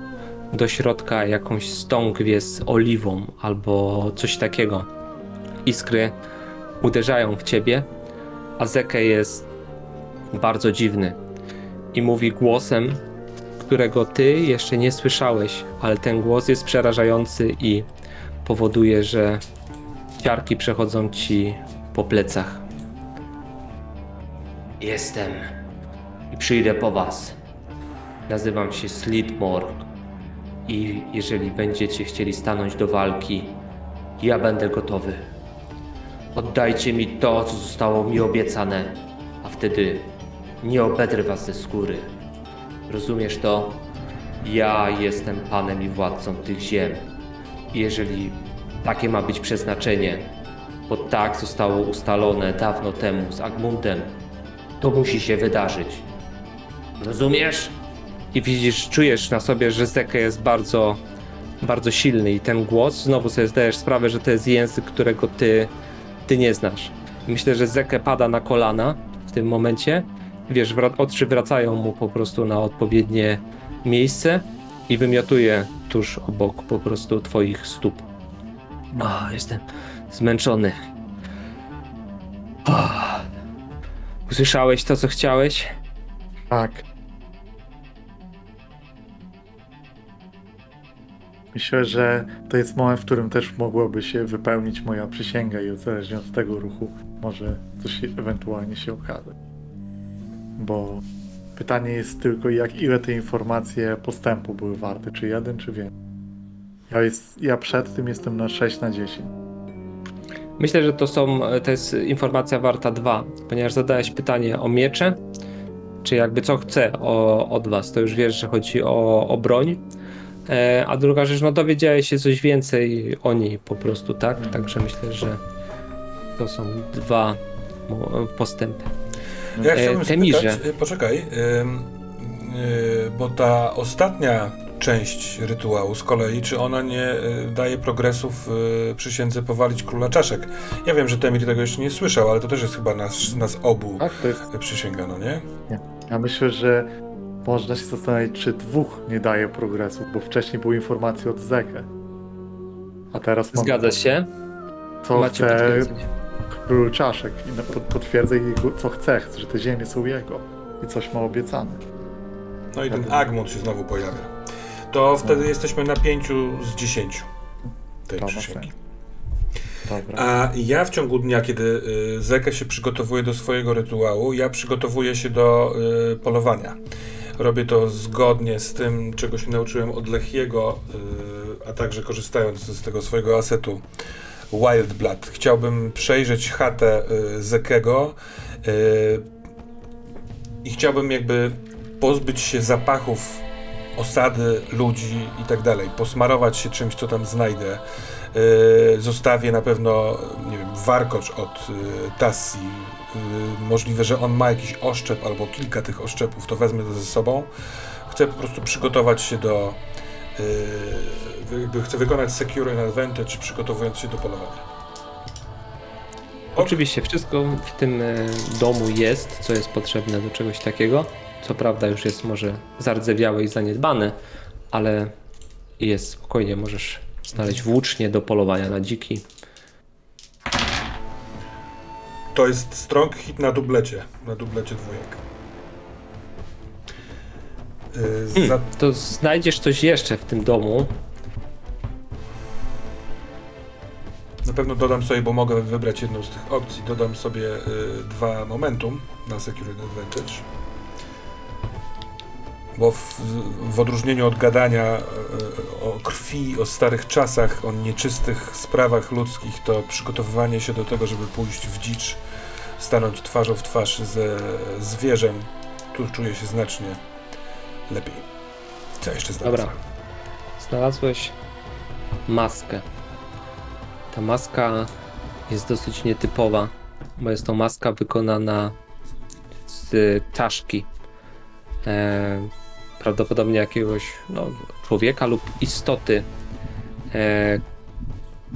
do środka jakąś stągwię z oliwą albo coś takiego. Iskry uderzają w ciebie, a Zeke jest bardzo dziwny i mówi głosem, którego ty jeszcze nie słyszałeś, ale ten głos jest przerażający i powoduje, że ciarki przechodzą ci po plecach. Jestem i przyjdę po was. Nazywam się Slitmore i jeżeli będziecie chcieli stanąć do walki, ja będę gotowy. Oddajcie mi to, co zostało mi obiecane, a wtedy nie obedrę was ze skóry. Rozumiesz to? Ja jestem panem i władcą tych ziem. I jeżeli takie ma być przeznaczenie, bo tak zostało ustalone dawno temu z Agmundem, to musi się wydarzyć. Rozumiesz? I widzisz, czujesz na sobie, że Zeke jest bardzo, bardzo silny i ten głos, znowu sobie zdajesz sprawę, że to jest język, którego ty nie znasz. Myślę, że Zeke pada na kolana w tym momencie, wiesz, oczy wracają mu po prostu na odpowiednie miejsce i wymiotuje tuż obok po prostu twoich stóp. O, jestem zmęczony. O. Usłyszałeś to, co chciałeś? Tak. Myślę, że to jest moment, w którym też mogłaby się wypełnić moja przysięga i zależnie od tego ruchu może coś ewentualnie się okazać. Bo pytanie jest tylko, ile te informacje postępu były warte, czy jeden, czy więcej. Ja przed tym jestem na 6/10. Myślę, że to jest informacja warta 2, ponieważ zadałeś pytanie o miecze, czy jakby co chce od was, to już wiesz, że chodzi o broń. A druga rzecz, no dowiedziałeś się coś więcej o niej po prostu, tak? Także myślę, że to są 2 postępy. Ja chciałbym spytać, poczekaj, bo ta ostatnia część rytuału z kolei, czy ona nie daje progresów przysiędze powalić króla czaszek. Ja wiem, że Demir tego jeszcze nie słyszał, ale to też jest chyba nas obu przysięgano, nie? Ja myślę, że można się zastanowić, czy dwóch nie daje progresów, bo wcześniej były informacje od Zeke. A teraz mam... Zgadza się. Co chce król czaszek i potwierdza jego, co chce, że te ziemie są jego i coś ma obiecane. No i ten Agmund się znowu pojawia. To wtedy jesteśmy na 5 z 10 tej przysięgi. Dobra. A ja w ciągu dnia, kiedy Zeke się przygotowuje do swojego rytuału, ja przygotowuję się do polowania. Robię to zgodnie z tym, czego się nauczyłem od Lechiego, a także korzystając z tego swojego asetu Wildblood. Chciałbym przejrzeć chatę Zekego i chciałbym jakby pozbyć się zapachów osady, ludzi i tak dalej, posmarować się czymś, co tam znajdę. Zostawię na pewno, nie wiem, warkocz od Tassi. Możliwe, że on ma jakiś oszczep albo kilka tych oszczepów, to wezmę to ze sobą. Chcę po prostu przygotować się do... Chcę wykonać Secure and Advantage, przygotowując się do polowania. Oczywiście wszystko w tym domu jest, co jest potrzebne do czegoś takiego. Co prawda już jest może zardzewiałe i zaniedbane, ale jest spokojnie, możesz znaleźć włócznie do polowania na dziki. To jest strong hit na dublecie dwójek. To znajdziesz coś jeszcze w tym domu. Na pewno dodam sobie, bo mogę wybrać jedną z tych opcji, dodam sobie 2 momentum na Secure Advantage. Bo w odróżnieniu od gadania o krwi, o starych czasach, o nieczystych sprawach ludzkich, to przygotowywanie się do tego, żeby pójść w dzicz, stanąć twarzą w twarz ze zwierzem, tu czuję się znacznie lepiej. Co jeszcze znalazłem? Dobra. Znalazłeś maskę. Ta maska jest dosyć nietypowa, bo jest to maska wykonana z czaszki. Prawdopodobnie jakiegoś człowieka lub istoty.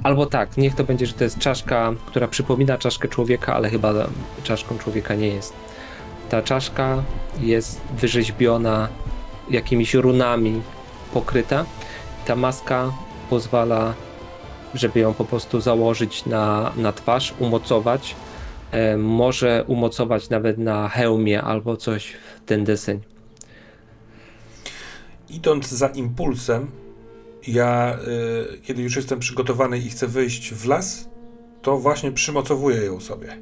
Albo tak, niech to będzie, że to jest czaszka, która przypomina czaszkę człowieka, ale chyba czaszką człowieka nie jest. Ta czaszka jest wyrzeźbiona jakimiś runami pokryta. Ta maska pozwala, żeby ją po prostu założyć na twarz, umocować. Może umocować nawet na hełmie albo coś w ten deseń. Idąc za impulsem, ja kiedy już jestem przygotowany i chcę wyjść w las, to właśnie przymocowuję ją sobie.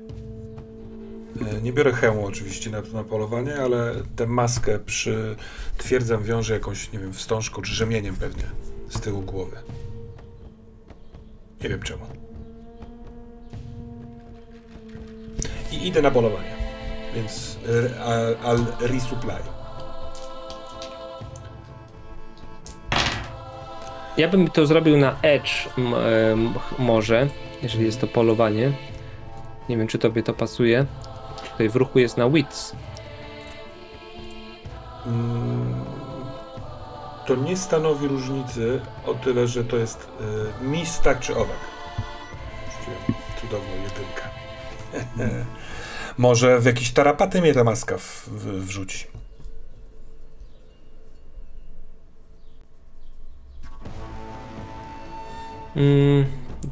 Nie biorę hełmu oczywiście na polowanie, ale tę maskę przytwierdzam, wiążę jakąś, nie wiem, wstążką czy rzemieniem pewnie z tyłu głowy. Nie wiem czemu. I idę na polowanie, więc al resupply. Ja bym to zrobił na edge może, jeżeli jest to polowanie. Nie wiem, czy tobie to pasuje. Tutaj w ruchu jest na wits. To nie stanowi różnicy o tyle, że to jest mis tak czy owak. Cudowna jedynka. Może w jakieś tarapaty mnie ta maska wrzuci.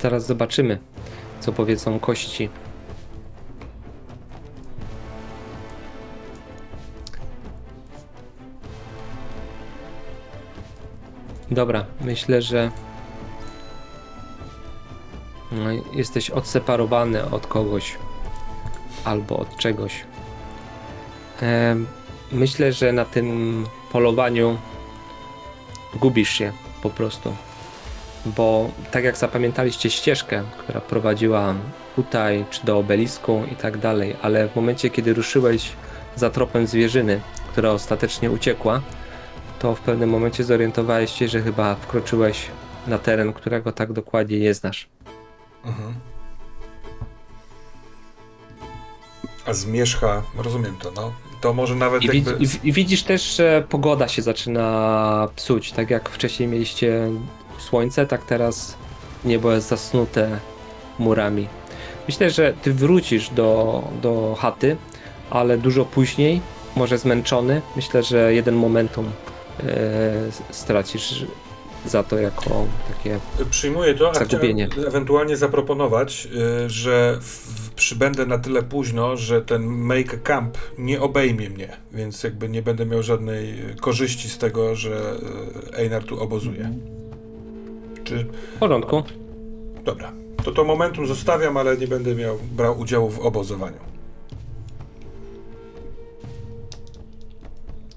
Zaraz zobaczymy, co powiedzą kości. Dobra, myślę, że jesteś odseparowany od kogoś. Albo od czegoś. Myślę, że na tym polowaniu gubisz się po prostu. Bo tak jak zapamiętaliście ścieżkę, która prowadziła tutaj, czy do obelisku i tak dalej, ale w momencie, kiedy ruszyłeś za tropem zwierzyny, która ostatecznie uciekła, to w pewnym momencie zorientowałeś się, że chyba wkroczyłeś na teren, którego tak dokładnie nie znasz. Mhm. A zmierzcha, rozumiem to, To może nawet I widzisz też, że pogoda się zaczyna psuć. Tak jak wcześniej mieliście słońce, tak teraz niebo jest zasnute murami. Myślę, że ty wrócisz do chaty, ale dużo później, może zmęczony. Myślę, że jeden momentum stracisz za to jako takie zagubienie. Przyjmuję to, a chciałem ewentualnie zaproponować, że przybędę na tyle późno, że ten make camp nie obejmie mnie, więc jakby nie będę miał żadnej korzyści z tego, że Einar tu obozuje. Czy... W porządku. Dobra. To momentum zostawiam, ale nie będę brał udziału w obozowaniu.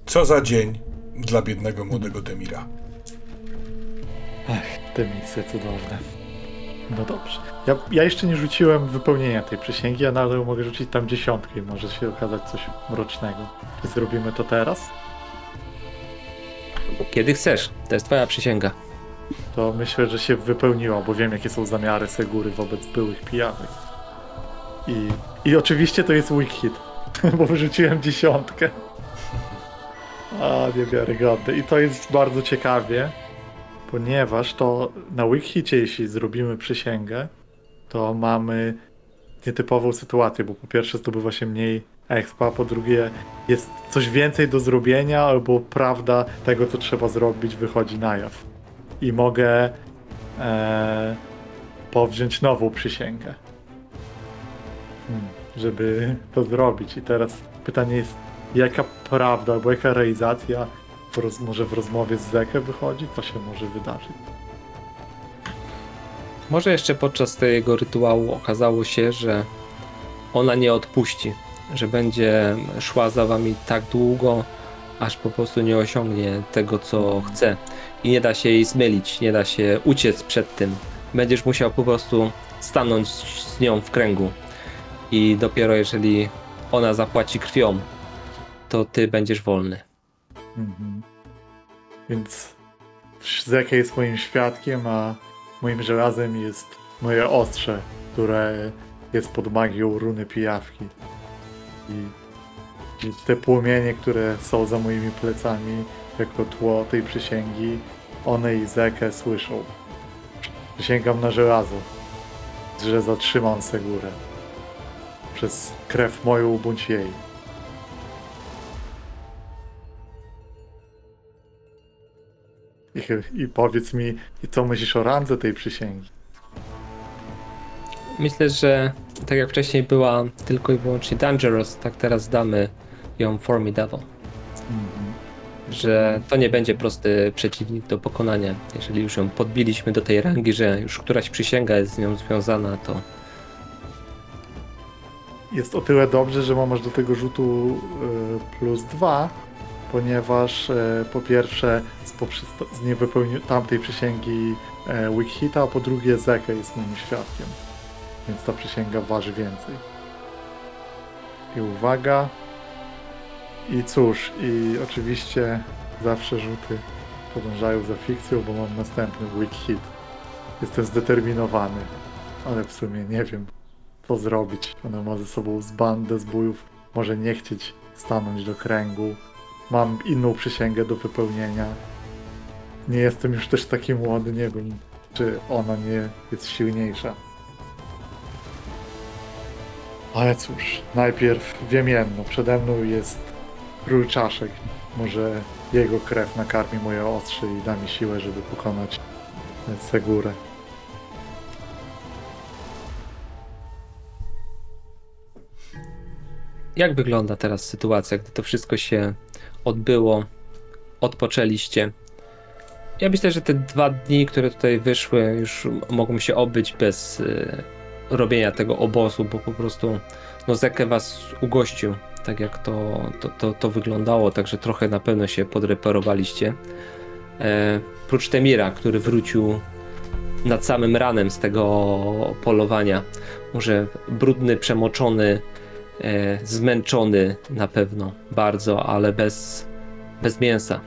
Co za dzień dla biednego młodego Demira. Ach, te misje cudowne. No dobrze. Ja jeszcze nie rzuciłem wypełnienia tej przysięgi, ale mogę rzucić tam 10 i może się okazać coś mrocznego. Czy zrobimy to teraz? Kiedy chcesz. To jest twoja przysięga. To myślę, że się wypełniło, bo wiem, jakie są zamiary Segury wobec byłych pijanych. I oczywiście to jest weak hit, bo wyrzuciłem 10. A, niewiarygodne. I to jest bardzo ciekawie, ponieważ to na weak hitie, jeśli zrobimy przysięgę, to mamy nietypową sytuację, bo po pierwsze zdobywa się mniej expa, po drugie jest coś więcej do zrobienia, albo prawda tego, co trzeba zrobić, wychodzi na jaw. I mogę powziąć nową przysięgę, żeby to zrobić. I teraz pytanie jest, jaka prawda albo jaka realizacja może w rozmowie z Zekiem wychodzi? Co się może wydarzyć? Może jeszcze podczas tego rytuału okazało się, że ona nie odpuści, że będzie szła za wami tak długo, aż po prostu nie osiągnie tego, co chce. I nie da się jej zmylić, nie da się uciec przed tym. Będziesz musiał po prostu stanąć z nią w kręgu. I dopiero jeżeli ona zapłaci krwią, to ty będziesz wolny. Więc Zeke jest moim świadkiem, a moim żelazem jest moje ostrze, które jest pod magią runy pijawki. I te płomienie, które są za moimi plecami, jako tło tej przysięgi, one i Zekę słyszą. Przysięgam na żelazo, że zatrzymam Segurę przez krew moją bądź jej. I powiedz mi, co myślisz o randze tej przysięgi? Myślę, że tak jak wcześniej była tylko i wyłącznie dangerous, tak teraz damy ją formidable. Że to nie będzie prosty przeciwnik do pokonania. Jeżeli już ją podbiliśmy do tej rangi, że już któraś przysięga jest z nią związana, to... Jest o tyle dobrze, że masz do tego rzutu +2, ponieważ po pierwsze z niewypełnienia tamtej przysięgi weak hita, a po drugie Zeke jest moim świadkiem. Więc ta przysięga waży więcej. I uwaga. I cóż, i oczywiście zawsze rzuty podążają za fikcją, bo mam następny weak hit. Jestem zdeterminowany, ale w sumie nie wiem, co zrobić. Ona ma ze sobą bandę zbójów, może nie chcieć stanąć do kręgu. Mam inną przysięgę do wypełnienia. Nie jestem już też taki młody, nie wiem, czy ona nie jest silniejsza. Ale cóż, najpierw wiem jedno, przede mną jest król czaszek. Może jego krew nakarmi moje ostrze i da mi siłę, żeby pokonać Segurę. Jak wygląda teraz sytuacja, gdy to wszystko się odbyło, odpoczęliście? Ja myślę, że te 2 dni, które tutaj wyszły, już mogą się obyć bez robienia tego obozu, bo po prostu Zeke was ugościł, tak jak to wyglądało, także trochę na pewno się podreperowaliście. Prócz Demira, który wrócił nad samym ranem z tego polowania, może brudny, przemoczony, zmęczony na pewno bardzo, ale bez mięsa.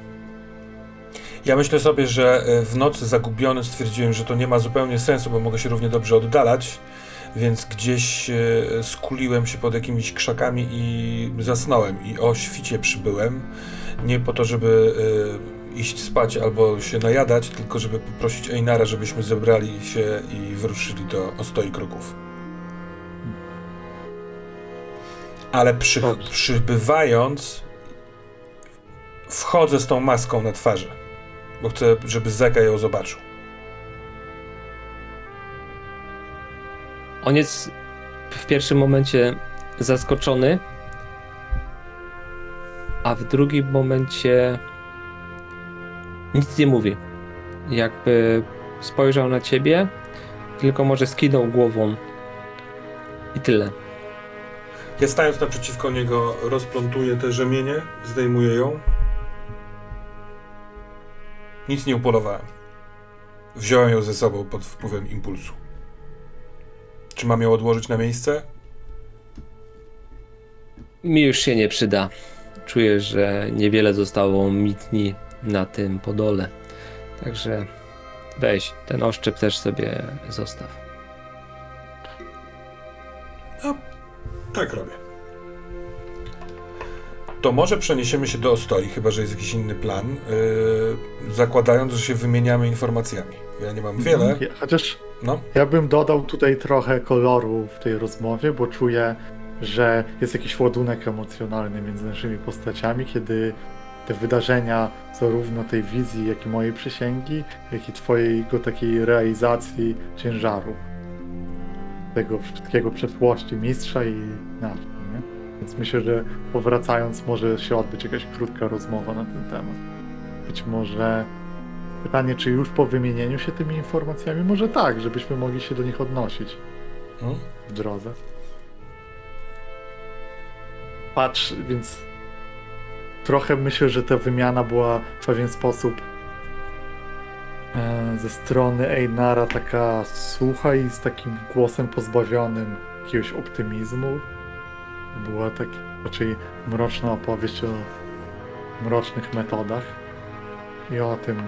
Ja myślę sobie, że w nocy zagubionym stwierdziłem, że to nie ma zupełnie sensu, bo mogę się równie dobrze oddalać, więc gdzieś skuliłem się pod jakimiś krzakami i zasnąłem i o świcie przybyłem, nie po to, żeby iść spać albo się najadać, tylko żeby poprosić Einara, żebyśmy zebrali się i wyruszyli do Ostoi Kruków. Ale przybywając, wchodzę z tą maską na twarzy, bo chcę, żeby Zeka ją zobaczył. On jest w pierwszym momencie zaskoczony, a w drugim momencie nic nie mówi. Jakby spojrzał na ciebie, tylko może skinął głową i tyle. Ja stając naprzeciwko niego rozplątuję te rzemienie, zdejmuję ją. Nic nie upolowałem. Wziąłem ją ze sobą pod wpływem impulsu. Czy mam ją odłożyć na miejsce? Mi już się nie przyda. Czuję, że niewiele zostało mi dni na tym podole. Także weź, ten oszczep też sobie zostaw. No, tak robię. To może przeniesiemy się do Ostoi, chyba że jest jakiś inny plan, zakładając, że się wymieniamy informacjami. Ja nie mam wiele. Chociaż no. Ja bym dodał tutaj trochę koloru w tej rozmowie, bo czuję, że jest jakiś ładunek emocjonalny między naszymi postaciami, kiedy te wydarzenia zarówno tej wizji, jak i mojej przysięgi, jak i twojego takiej realizacji ciężaru. Tego wszystkiego przeszłości mistrza i naszej, nie? Więc myślę, że powracając może się odbyć jakaś krótka rozmowa na ten temat. Być może pytanie, czy już po wymienieniu się tymi informacjami? Może tak, żebyśmy mogli się do nich odnosić w drodze. Patrz, więc trochę myślę, że ta wymiana była w pewien sposób ze strony Einara taka sucha i z takim głosem pozbawionym jakiegoś optymizmu. Była tak raczej mroczna opowieść o mrocznych metodach i o tym.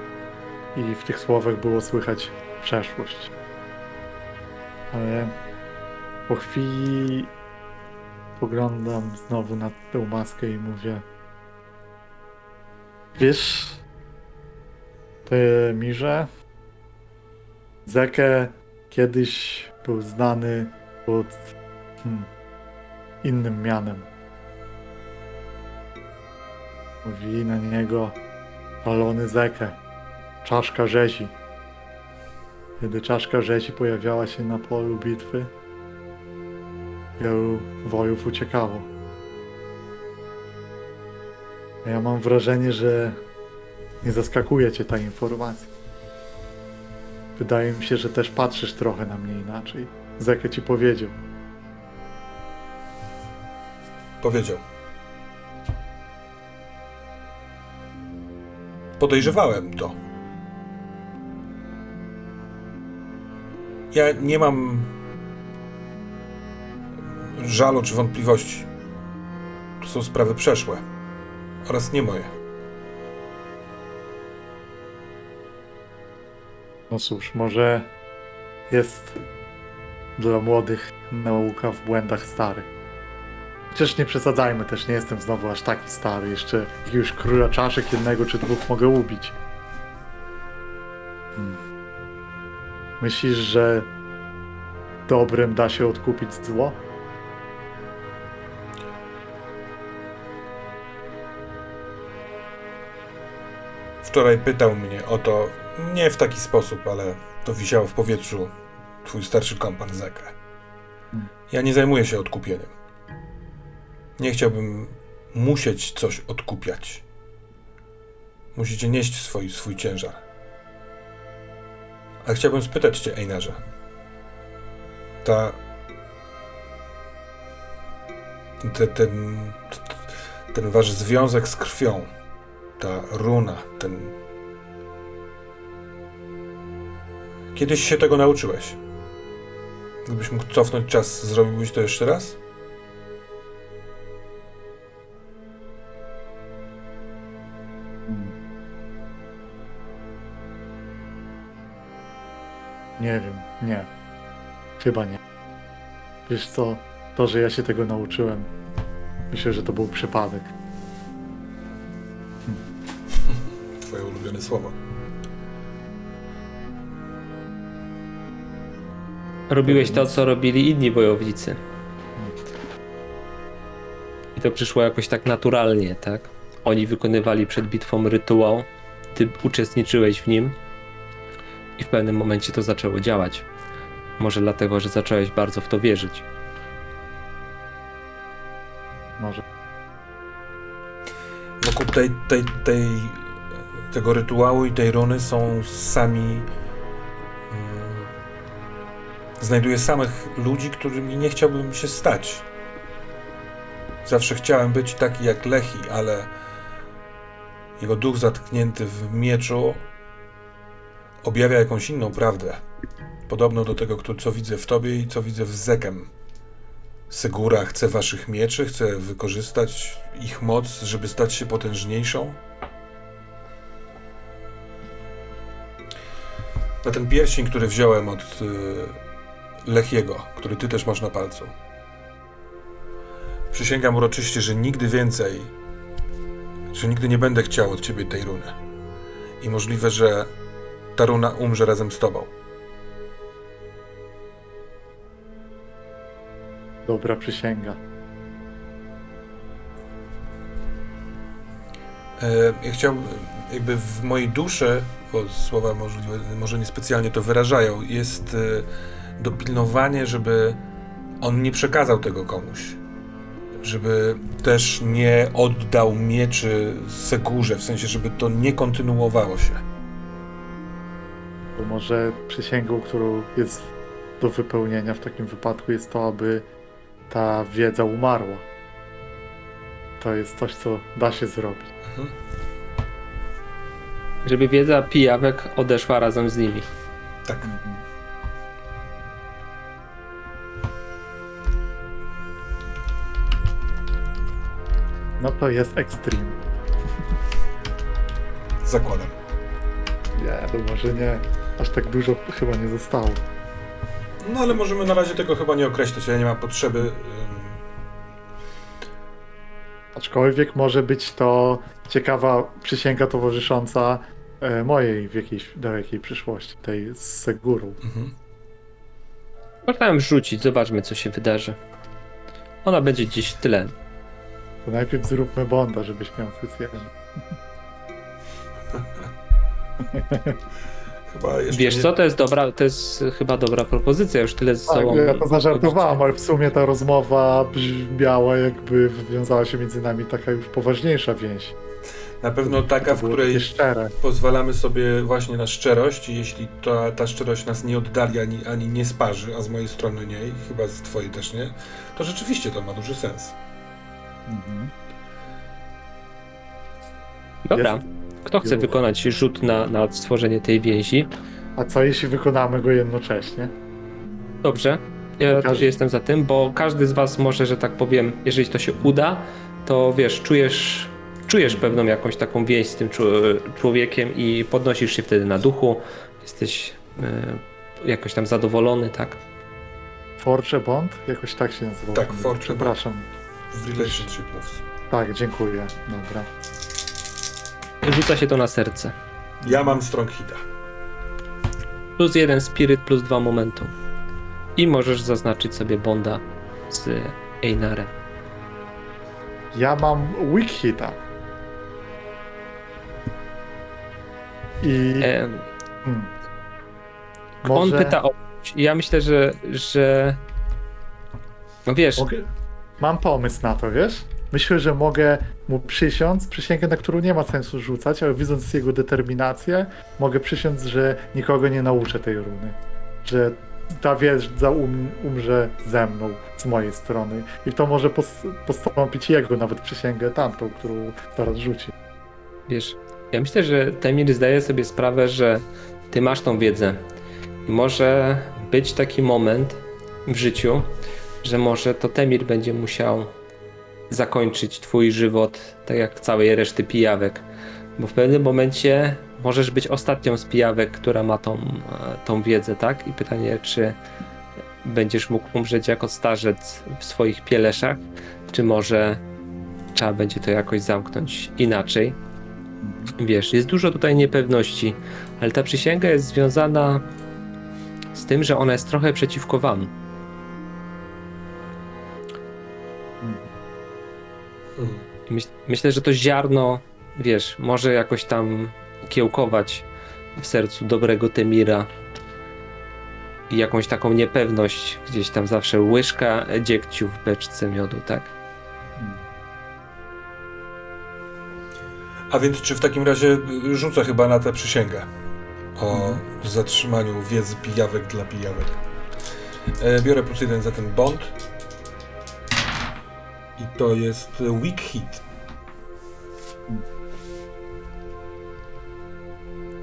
I w tych słowach było słychać przeszłość. Ale po chwili poglądam znowu na tę maskę i mówię: wiesz, ty, Mirze, Zekę kiedyś był znany pod innym mianem. Mówili na niego Palony Zekę. Czaszka rzezi. Kiedy czaszka rzezi pojawiała się na polu bitwy, wielu wojów uciekało. Ja mam wrażenie, że nie zaskakuje cię ta informacja. Wydaje mi się, że też patrzysz trochę na mnie inaczej. Zeke ci powiedział. Podejrzewałem to. Ja nie mam żalu czy wątpliwości. To są sprawy przeszłe oraz nie moje. No cóż, może jest dla młodych nauka w błędach starych. Chociaż nie przesadzajmy też, nie jestem znowu aż taki stary. Jeszcze jakiegoś króla czaszek jednego czy dwóch mogę ubić. Myślisz, że dobrem da się odkupić zło? Wczoraj pytał mnie o to, nie w taki sposób, ale to wisiało w powietrzu twój starszy kompan Zeke. Ja nie zajmuję się odkupieniem. Nie chciałbym musieć coś odkupiać. Musicie nieść swój ciężar. A chciałbym spytać cię, Einarze. Ten wasz związek z krwią, ta runa, Kiedyś się tego nauczyłeś. Gdybyś mógł cofnąć czas, zrobiłbyś to jeszcze raz? Nie wiem, nie. Chyba nie. Wiesz co, to, że ja się tego nauczyłem, myślę, że to był przypadek. Twoje ulubione słowa. Robiłeś to, co robili inni wojownicy. I to przyszło jakoś tak naturalnie, tak? Oni wykonywali przed bitwą rytuał, ty uczestniczyłeś w nim i w pewnym momencie to zaczęło działać. Może dlatego, że zacząłeś bardzo w to wierzyć. Może. Wokół tego rytuału i tej runy są sami... Znajduję samych ludzi, którymi nie chciałbym się stać. Zawsze chciałem być taki jak Lechi, ale jego duch zatknięty w mieczu objawia jakąś inną prawdę. Podobną do tego, co widzę w tobie i co widzę w Zekem. Segura chce waszych mieczy, chce wykorzystać ich moc, żeby stać się potężniejszą. Na ten pierścień, który wziąłem od Lechiego, który ty też masz na palcu. Przysięgam uroczyście, że nigdy więcej, że nigdy nie będę chciał od ciebie tej runy. I możliwe, że ta runa umrze razem z tobą. Dobra przysięga. Ja chciałbym, jakby w mojej duszy, bo słowa może niespecjalnie to wyrażają, jest dopilnowanie, żeby on nie przekazał tego komuś. Żeby też nie oddał mieczy Segurze, w sensie, żeby to nie kontynuowało się. Bo może przysięgą, którą jest do wypełnienia w takim wypadku, jest to, aby ta wiedza umarła. To jest coś, co da się zrobić. Mhm. Żeby wiedza pijawek odeszła razem z nimi. Tak. No to jest ekstrem. Zakładam. Nie, to może nie. Aż tak dużo chyba nie zostało. No ale możemy na razie tego chyba nie określić, ja nie mam potrzeby. Aczkolwiek może być to ciekawa przysięga towarzysząca mojej w jakiejś dalekiej przyszłości, tej z Segurą. Mhm. Można ją rzucić, zobaczmy co się wydarzy. Ona będzie gdzieś tyle. To najpierw zróbmy bonda, żebyś miał fryzjerę. Wiesz nie... co, to jest chyba dobra propozycja, już tyle z sobą. Ja to zażartowałem, ale w sumie ta rozmowa brzmiała, jakby wywiązała się między nami taka już poważniejsza więź. Na pewno taka, w której pozwalamy sobie właśnie na szczerość i jeśli ta szczerość nas nie oddali ani nie sparzy, a z mojej strony nie, chyba z twojej też nie, to rzeczywiście to ma duży sens. Mhm. Dobra. Kto chce wykonać rzut na stworzenie tej więzi? A co jeśli wykonamy go jednocześnie? Dobrze, ja też jestem za tym, bo każdy z was może, że tak powiem, jeżeli to się uda, to wiesz, czujesz pewną jakąś taką więź z tym człowiekiem i podnosisz się wtedy na duchu, jesteś jakoś tam zadowolony, tak? Forge Bond? Jakoś tak się nazywa. Tak, Forge. Przepraszam. W Relationship Moves. Tak, dziękuję. Dobra. Rzuca się to na serce. Ja mam strong hita. Plus 1 spirit, plus 2 momentum. I możesz zaznaczyć sobie bonda z Einarem. Ja mam weak hita. I... Może... On pyta o... Ja myślę, że... No wiesz... Mam pomysł na to, wiesz? Myślę, że mogę mu przysięgę, na którą nie ma sensu rzucać, ale widząc jego determinację, mogę przysiąc, że nikogo nie nauczę tej runy. Że ta wiedza umrze ze mną, z mojej strony. I to może postąpić jego nawet przysięgę tamtą, którą zaraz rzuci. Wiesz, ja myślę, że Demir zdaje sobie sprawę, że ty masz tą wiedzę. I może być taki moment w życiu, że może to Demir będzie musiał zakończyć twój żywot, tak jak całej reszty pijawek. Bo w pewnym momencie możesz być ostatnią z pijawek, która ma tą wiedzę, tak? I pytanie, czy będziesz mógł umrzeć jako starzec w swoich pieleszach, czy może trzeba będzie to jakoś zamknąć inaczej. Wiesz, jest dużo tutaj niepewności, ale ta przysięga jest związana z tym, że ona jest trochę przeciwko wam. Myślę, że to ziarno, wiesz, może jakoś tam kiełkować w sercu dobrego Demira i jakąś taką niepewność, gdzieś tam zawsze łyżka dziegciu w beczce miodu, tak? A więc czy w takim razie rzucę chyba na tę przysięgę o zatrzymaniu wiedzy pijawek dla pijawek. Biorę plus 1 za ten bond i to jest weak hit.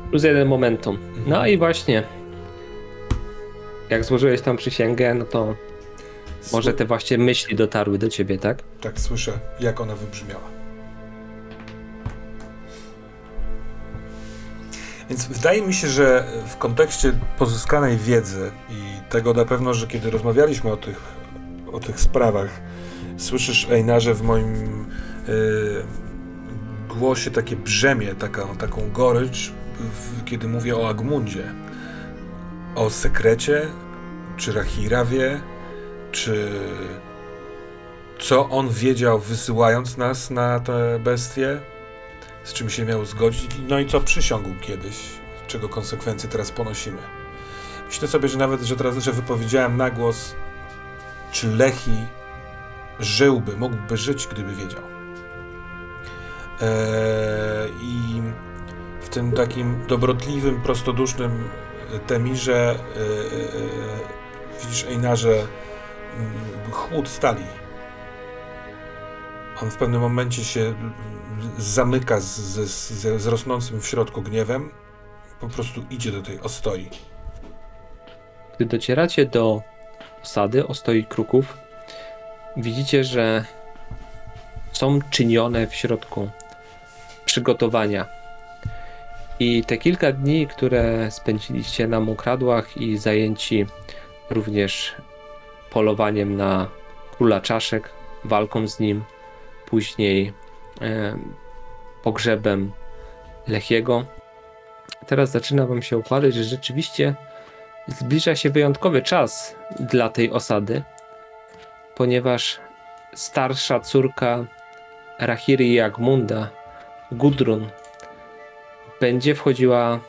Plus 1 momentum. No i właśnie, jak złożyłeś tą przysięgę, no to może te właśnie myśli dotarły do ciebie, tak? Tak, słyszę, jak ona wybrzmiała. Więc wydaje mi się, że w kontekście pozyskanej wiedzy i tego na pewno, że kiedy rozmawialiśmy o tych sprawach, słyszysz, Einarze, w moim głosie takie brzemię, taką gorycz, kiedy mówię o Agmundzie, o sekrecie, czy Rahira wie, czy co on wiedział, wysyłając nas na te bestie, z czym się miał zgodzić, no i co przysiągł kiedyś, czego konsekwencje teraz ponosimy. Myślę sobie, że nawet, że teraz, że wypowiedziałem na głos, czy Lechi żyłby, mógłby żyć, gdyby wiedział. I w tym takim dobrotliwym, prostodusznym Demirze, widzisz, Einarze, chłód stali. On w pewnym momencie się zamyka z rosnącym w środku gniewem, po prostu idzie do tej ostoi. Gdy docieracie do osady Ostoi Kruków, widzicie, że są czynione w środku przygotowania. I te kilka dni, które spędziliście na mokradłach i zajęci również polowaniem na króla czaszek, walką z nim, później pogrzebem Lechiego. Teraz zaczyna wam się układać, że rzeczywiście zbliża się wyjątkowy czas dla tej osady, ponieważ starsza córka Rahiry i Agmunda, Gudrun, będzie wchodziła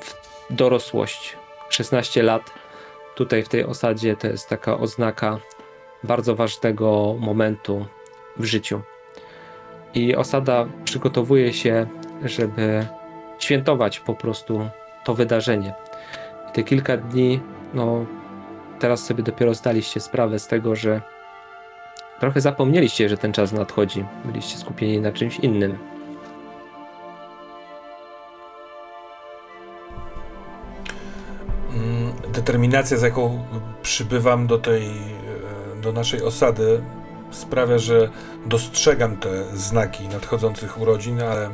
w dorosłość. 16 lat tutaj w tej osadzie to jest taka oznaka bardzo ważnego momentu w życiu. I osada przygotowuje się, żeby świętować po prostu to wydarzenie. I te kilka dni, no teraz sobie dopiero zdaliście sprawę z tego, że trochę zapomnieliście, że ten czas nadchodzi. Byliście skupieni na czymś innym. Determinacja, z jaką przybywam do naszej osady, sprawia, że dostrzegam te znaki nadchodzących urodzin, ale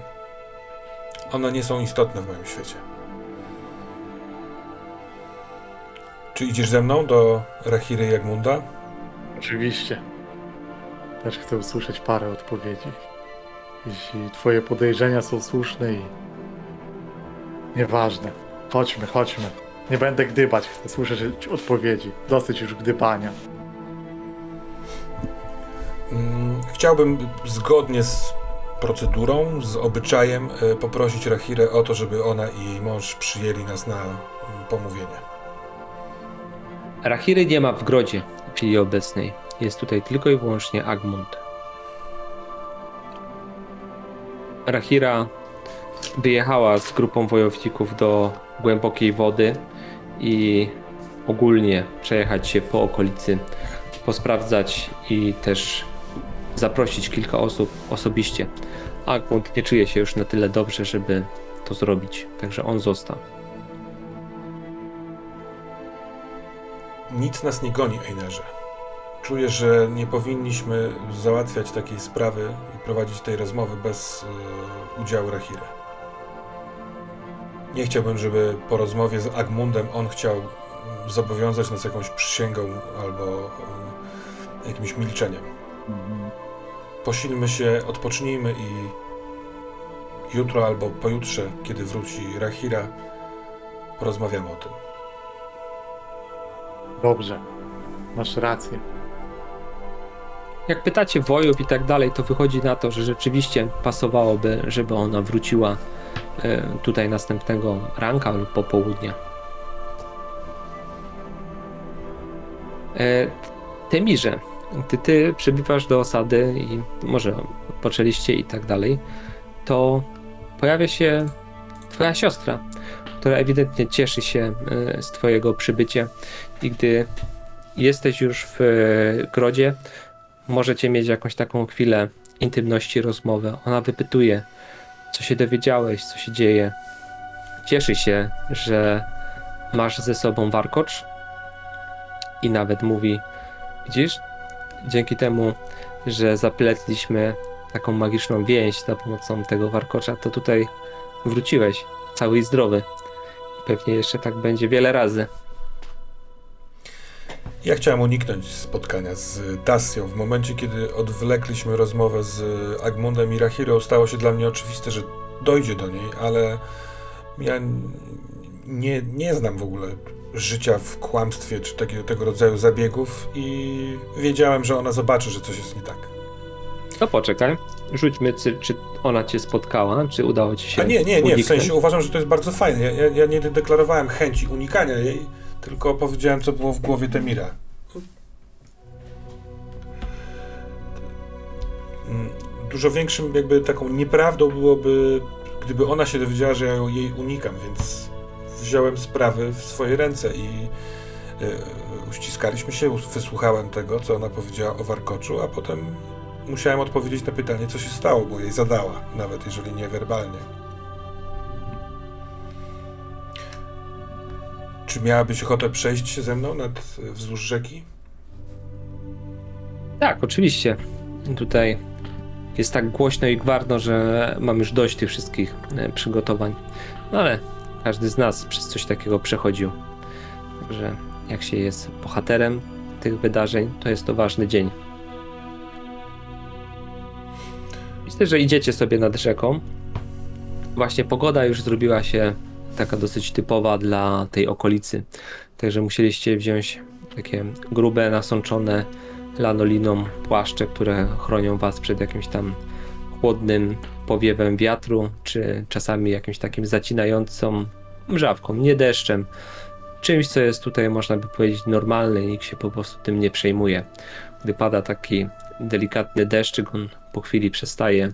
one nie są istotne w moim świecie. Czy idziesz ze mną do Rahiry i Agmunda? Oczywiście. Też chcę usłyszeć parę odpowiedzi. Jeśli twoje podejrzenia są słuszne i nieważne. Chodźmy. Nie będę gdybać, chcę słyszeć odpowiedzi. Dosyć już gdybania. Chciałbym zgodnie z procedurą, z obyczajem poprosić Rahirę o to, żeby ona i jej mąż przyjęli nas na pomówienie. Rahiry nie ma w grodzie w chwili obecnej. Jest tutaj tylko i wyłącznie Agmund. Rahira wyjechała z grupą wojowników do głębokiej wody i ogólnie przejechać się po okolicy, posprawdzać i też zaprosić kilka osób osobiście. Agmund nie czuje się już na tyle dobrze, żeby to zrobić, także on został. Nic nas nie goni, Einarze. Czuję, że nie powinniśmy załatwiać takiej sprawy i prowadzić tej rozmowy bez udziału Rahiry. Nie chciałbym, żeby po rozmowie z Agmundem on chciał zobowiązać nas jakąś przysięgą albo jakimś milczeniem. Posilmy się, odpocznijmy i jutro albo pojutrze, kiedy wróci Rahira, porozmawiamy o tym. Dobrze, masz rację. Jak pytacie wojów i tak dalej, to wychodzi na to, że rzeczywiście pasowałoby, żeby ona wróciła tutaj następnego ranka lub popołudnia. Temirze, ty przybywasz do osady i może poczęliście i tak dalej, to pojawia się twoja siostra, która ewidentnie cieszy się z twojego przybycia i gdy jesteś już w grodzie, możecie mieć jakąś taką chwilę intymności, rozmowy. Ona wypytuje, co się dowiedziałeś, co się dzieje. Cieszy się, że masz ze sobą warkocz i nawet mówi, widzisz, dzięki temu, że zapletliśmy taką magiczną więź za pomocą tego warkocza, to tutaj wróciłeś cały i zdrowy. Pewnie jeszcze tak będzie wiele razy. Ja chciałem uniknąć spotkania z Tasią. W momencie, kiedy odwlekliśmy rozmowę z Agmundem i Rahirą, stało się dla mnie oczywiste, że dojdzie do niej, ale ja nie znam w ogóle życia w kłamstwie czy tego rodzaju zabiegów i wiedziałem, że ona zobaczy, że coś jest nie tak. No poczekaj, rzućmy, czy ona cię spotkała, czy udało ci się uniknąć. W sensie uważam, że to jest bardzo fajne. Ja nie deklarowałem chęci unikania jej, tylko powiedziałem, co było w głowie Demira. Dużo większym jakby taką nieprawdą byłoby, gdyby ona się dowiedziała, że ja jej unikam, więc wziąłem sprawy w swoje ręce i uściskaliśmy się, wysłuchałem tego, co ona powiedziała o warkoczu, a potem musiałem odpowiedzieć na pytanie, co się stało, bo jej zadała, nawet jeżeli niewerbalnie. Czy miałabyś ochotę przejść się ze mną wzdłuż rzeki? Tak, oczywiście. Tutaj jest tak głośno i gwarno, że mam już dość tych wszystkich przygotowań. No ale każdy z nas przez coś takiego przechodził. Także jak się jest bohaterem tych wydarzeń, to jest to ważny dzień. Myślę, że idziecie sobie nad rzeką. Właśnie pogoda już zrobiła się taka dosyć typowa dla tej okolicy. Także musieliście wziąć takie grube, nasączone lanoliną płaszcze, które chronią was przed jakimś tam chłodnym powiewem wiatru, czy czasami jakimś takim zacinającą mrzawką, nie deszczem. Czymś, co jest tutaj, można by powiedzieć, normalne i nikt się po prostu tym nie przejmuje. Gdy pada taki delikatny deszczyk, on po chwili przestaje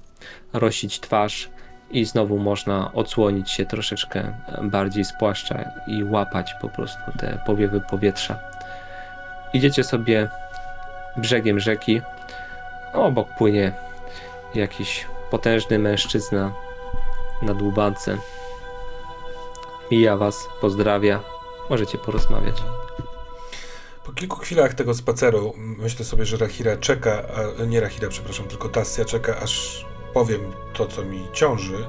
rosić twarz i znowu można odsłonić się troszeczkę bardziej z płaszcza i łapać po prostu te powiewy powietrza. Idziecie sobie brzegiem rzeki, obok płynie jakiś potężny mężczyzna na dłubance. Mija was, pozdrawia, możecie porozmawiać. Po kilku chwilach tego spaceru myślę sobie, że Tasia czeka, aż powiem to, co mi ciąży.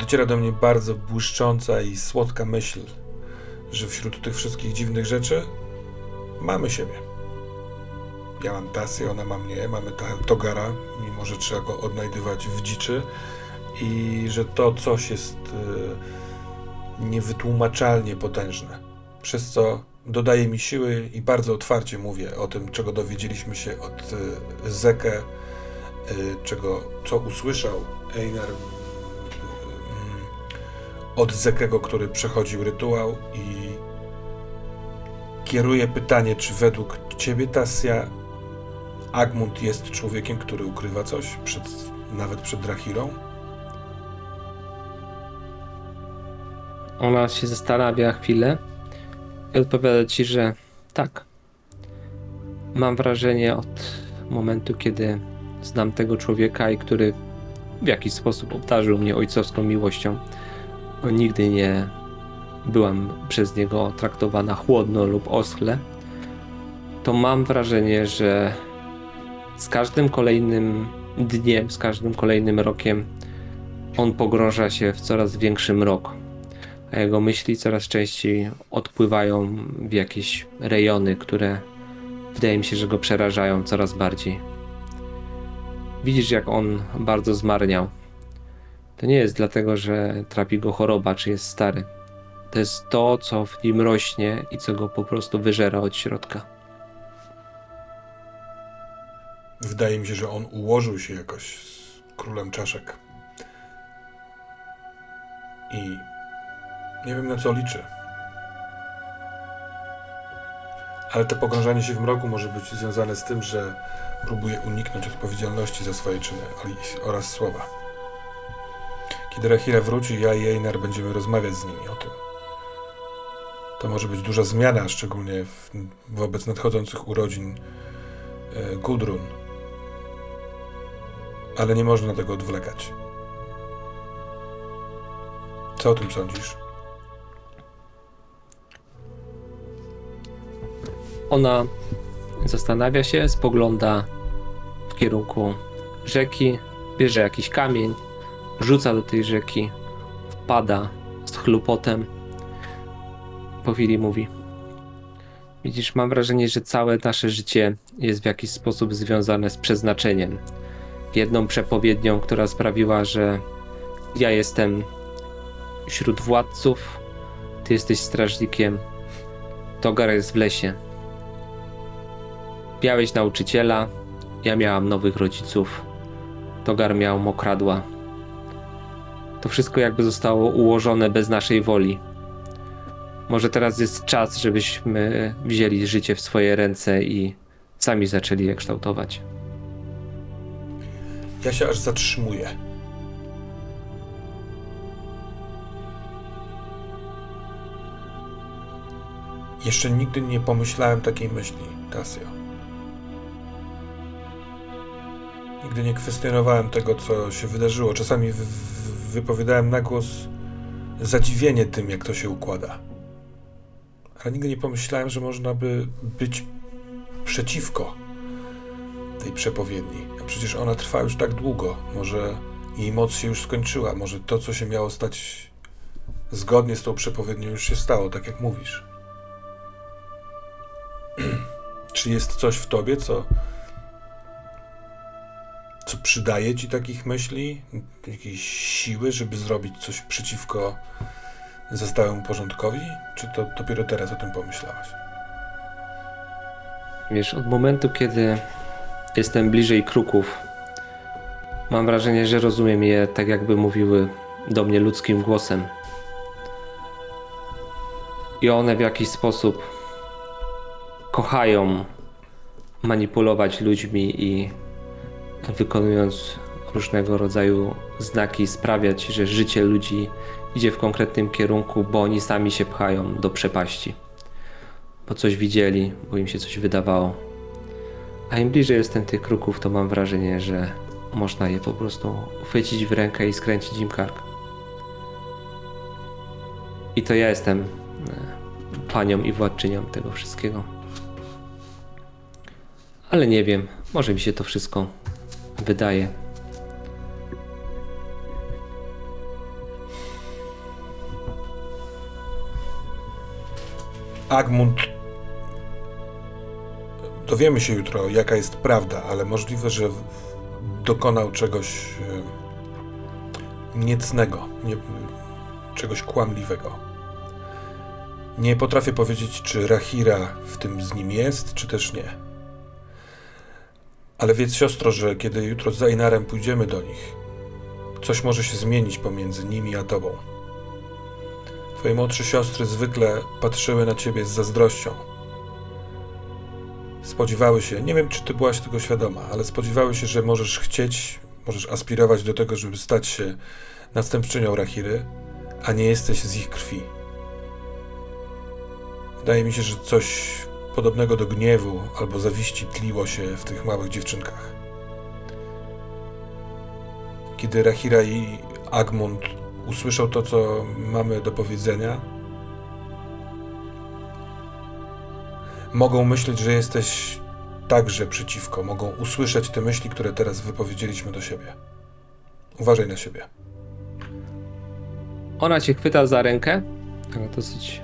Dociera do mnie bardzo błyszcząca i słodka myśl, że wśród tych wszystkich dziwnych rzeczy mamy siebie. Ja mam Tasię, ona ma mnie, mamy Togara, mimo że trzeba go odnajdywać w dziczy i że to coś jest niewytłumaczalnie potężne, przez co dodaje mi siły i bardzo otwarcie mówię o tym, czego dowiedzieliśmy się od Zeke, co usłyszał Einar od Zekego, który przechodził rytuał, i kieruję pytanie, czy według ciebie, Tasia, Agmund jest człowiekiem, który ukrywa coś nawet przed Rahirą? Ona się zastanawia chwilę. Odpowiada ci, że tak. Mam wrażenie od momentu, kiedy znam tego człowieka i który w jakiś sposób obdarzył mnie ojcowską miłością, nigdy nie byłam przez niego traktowana chłodno lub oschle, to mam wrażenie, że z każdym kolejnym dniem, z każdym kolejnym rokiem on pogrąża się w coraz większy mrok. a jego myśli coraz częściej odpływają w jakieś rejony, które wydaje mi się, że go przerażają coraz bardziej. Widzisz, jak on bardzo zmarniał. To nie jest dlatego, że trapi go choroba, czy jest stary. To jest to, co w nim rośnie i co go po prostu wyżera od środka. Wydaje mi się, że on ułożył się jakoś z królem czaszek. I nie wiem, na co liczy. Ale to pogrążanie się w mroku może być związane z tym, że próbuje uniknąć odpowiedzialności za swoje czyny oraz słowa. Kiedy Rahira wróci, ja i Einar będziemy rozmawiać z nimi o tym. To może być duża zmiana, szczególnie wobec nadchodzących urodzin Gudrun. Ale nie można tego odwlekać. Co o tym sądzisz? Ona zastanawia się, spogląda w kierunku rzeki, bierze jakiś kamień, rzuca do tej rzeki, wpada z chlupotem. Po chwili mówi: widzisz, mam wrażenie, że całe nasze życie jest w jakiś sposób związane z przeznaczeniem. Jedną przepowiednią, która sprawiła, że ja jestem wśród władców, ty jesteś strażnikiem, Tongar jest w lesie. Miałeś nauczyciela, ja miałam nowych rodziców, Tongar miał mokradła. To wszystko jakby zostało ułożone bez naszej woli. Może teraz jest czas, żebyśmy wzięli życie w swoje ręce i sami zaczęli je kształtować. Ja się aż zatrzymuję. Jeszcze nigdy nie pomyślałem takiej myśli, Tasio. Nigdy nie kwestionowałem tego, co się wydarzyło. Czasami wypowiadałem na głos zadziwienie tym, jak to się układa. Ale nigdy nie pomyślałem, że można by być przeciwko tej przepowiedni. A przecież ona trwa już tak długo. Może jej moc się już skończyła. Może to, co się miało stać zgodnie z tą przepowiednią, już się stało, tak jak mówisz. Czy jest coś w tobie, co przydaje ci takich myśli, jakiejś siły, żeby zrobić coś przeciwko zastałemu porządkowi? Czy to dopiero teraz o tym pomyślałaś? Wiesz, od momentu, kiedy jestem bliżej kruków, mam wrażenie, że rozumiem je tak, jakby mówiły do mnie ludzkim głosem. I one w jakiś sposób kochają manipulować ludźmi i wykonując różnego rodzaju znaki, sprawiać, że życie ludzi idzie w konkretnym kierunku, bo oni sami się pchają do przepaści. Bo coś widzieli, bo im się coś wydawało. A im bliżej jestem tych kruków, to mam wrażenie, że można je po prostu chwycić w rękę i skręcić im kark. I to ja jestem panią i władczynią tego wszystkiego. Ale nie wiem, może mi się to wszystko wydaje. Agmund, dowiemy się jutro, jaka jest prawda, ale możliwe, że dokonał czegoś niecnego, czegoś kłamliwego. Nie potrafię powiedzieć, czy Rahira w tym z nim jest, czy też nie. Ale wiedz, siostro, że kiedy jutro z Einarem pójdziemy do nich, coś może się zmienić pomiędzy nimi a tobą. Twoje młodsze siostry zwykle patrzyły na ciebie z zazdrością. Spodziewały się, nie wiem, czy ty byłaś tego świadoma, ale spodziewały się, że możesz chcieć, możesz aspirować do tego, żeby stać się następczynią Rahiry, a nie jesteś z ich krwi. Wydaje mi się, że coś podobnego do gniewu albo zawiści tliło się w tych małych dziewczynkach. Kiedy Rahira i Agmund usłyszał to, co mamy do powiedzenia, mogą myśleć, że jesteś także przeciwko. Mogą usłyszeć te myśli, które teraz wypowiedzieliśmy do siebie. Uważaj na siebie. Ona cię chwyta za rękę która dosyć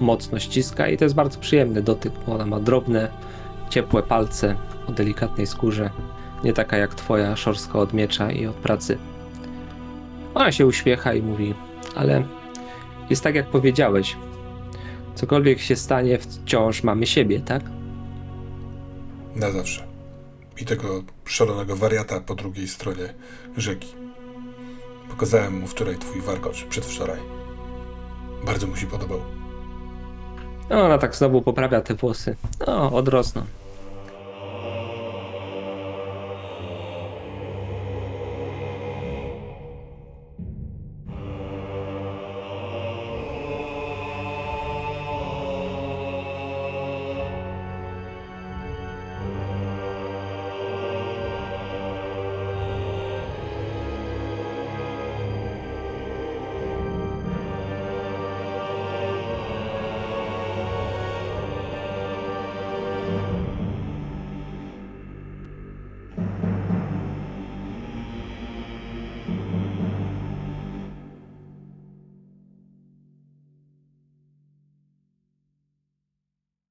mocno ściska i to jest bardzo przyjemny dotyk, bo ona ma drobne, ciepłe palce o delikatnej skórze, nie taka jak twoja, szorstka od miecza i od pracy. Ona się uśmiecha i mówi, ale jest tak jak powiedziałeś, cokolwiek się stanie, wciąż mamy siebie, tak? Na zawsze. I tego szalonego wariata po drugiej stronie rzeki. Pokazałem mu wczoraj twój warkocz, przedwczoraj. Bardzo mu się podobał. No, ona tak znowu poprawia te włosy. No, odrosną.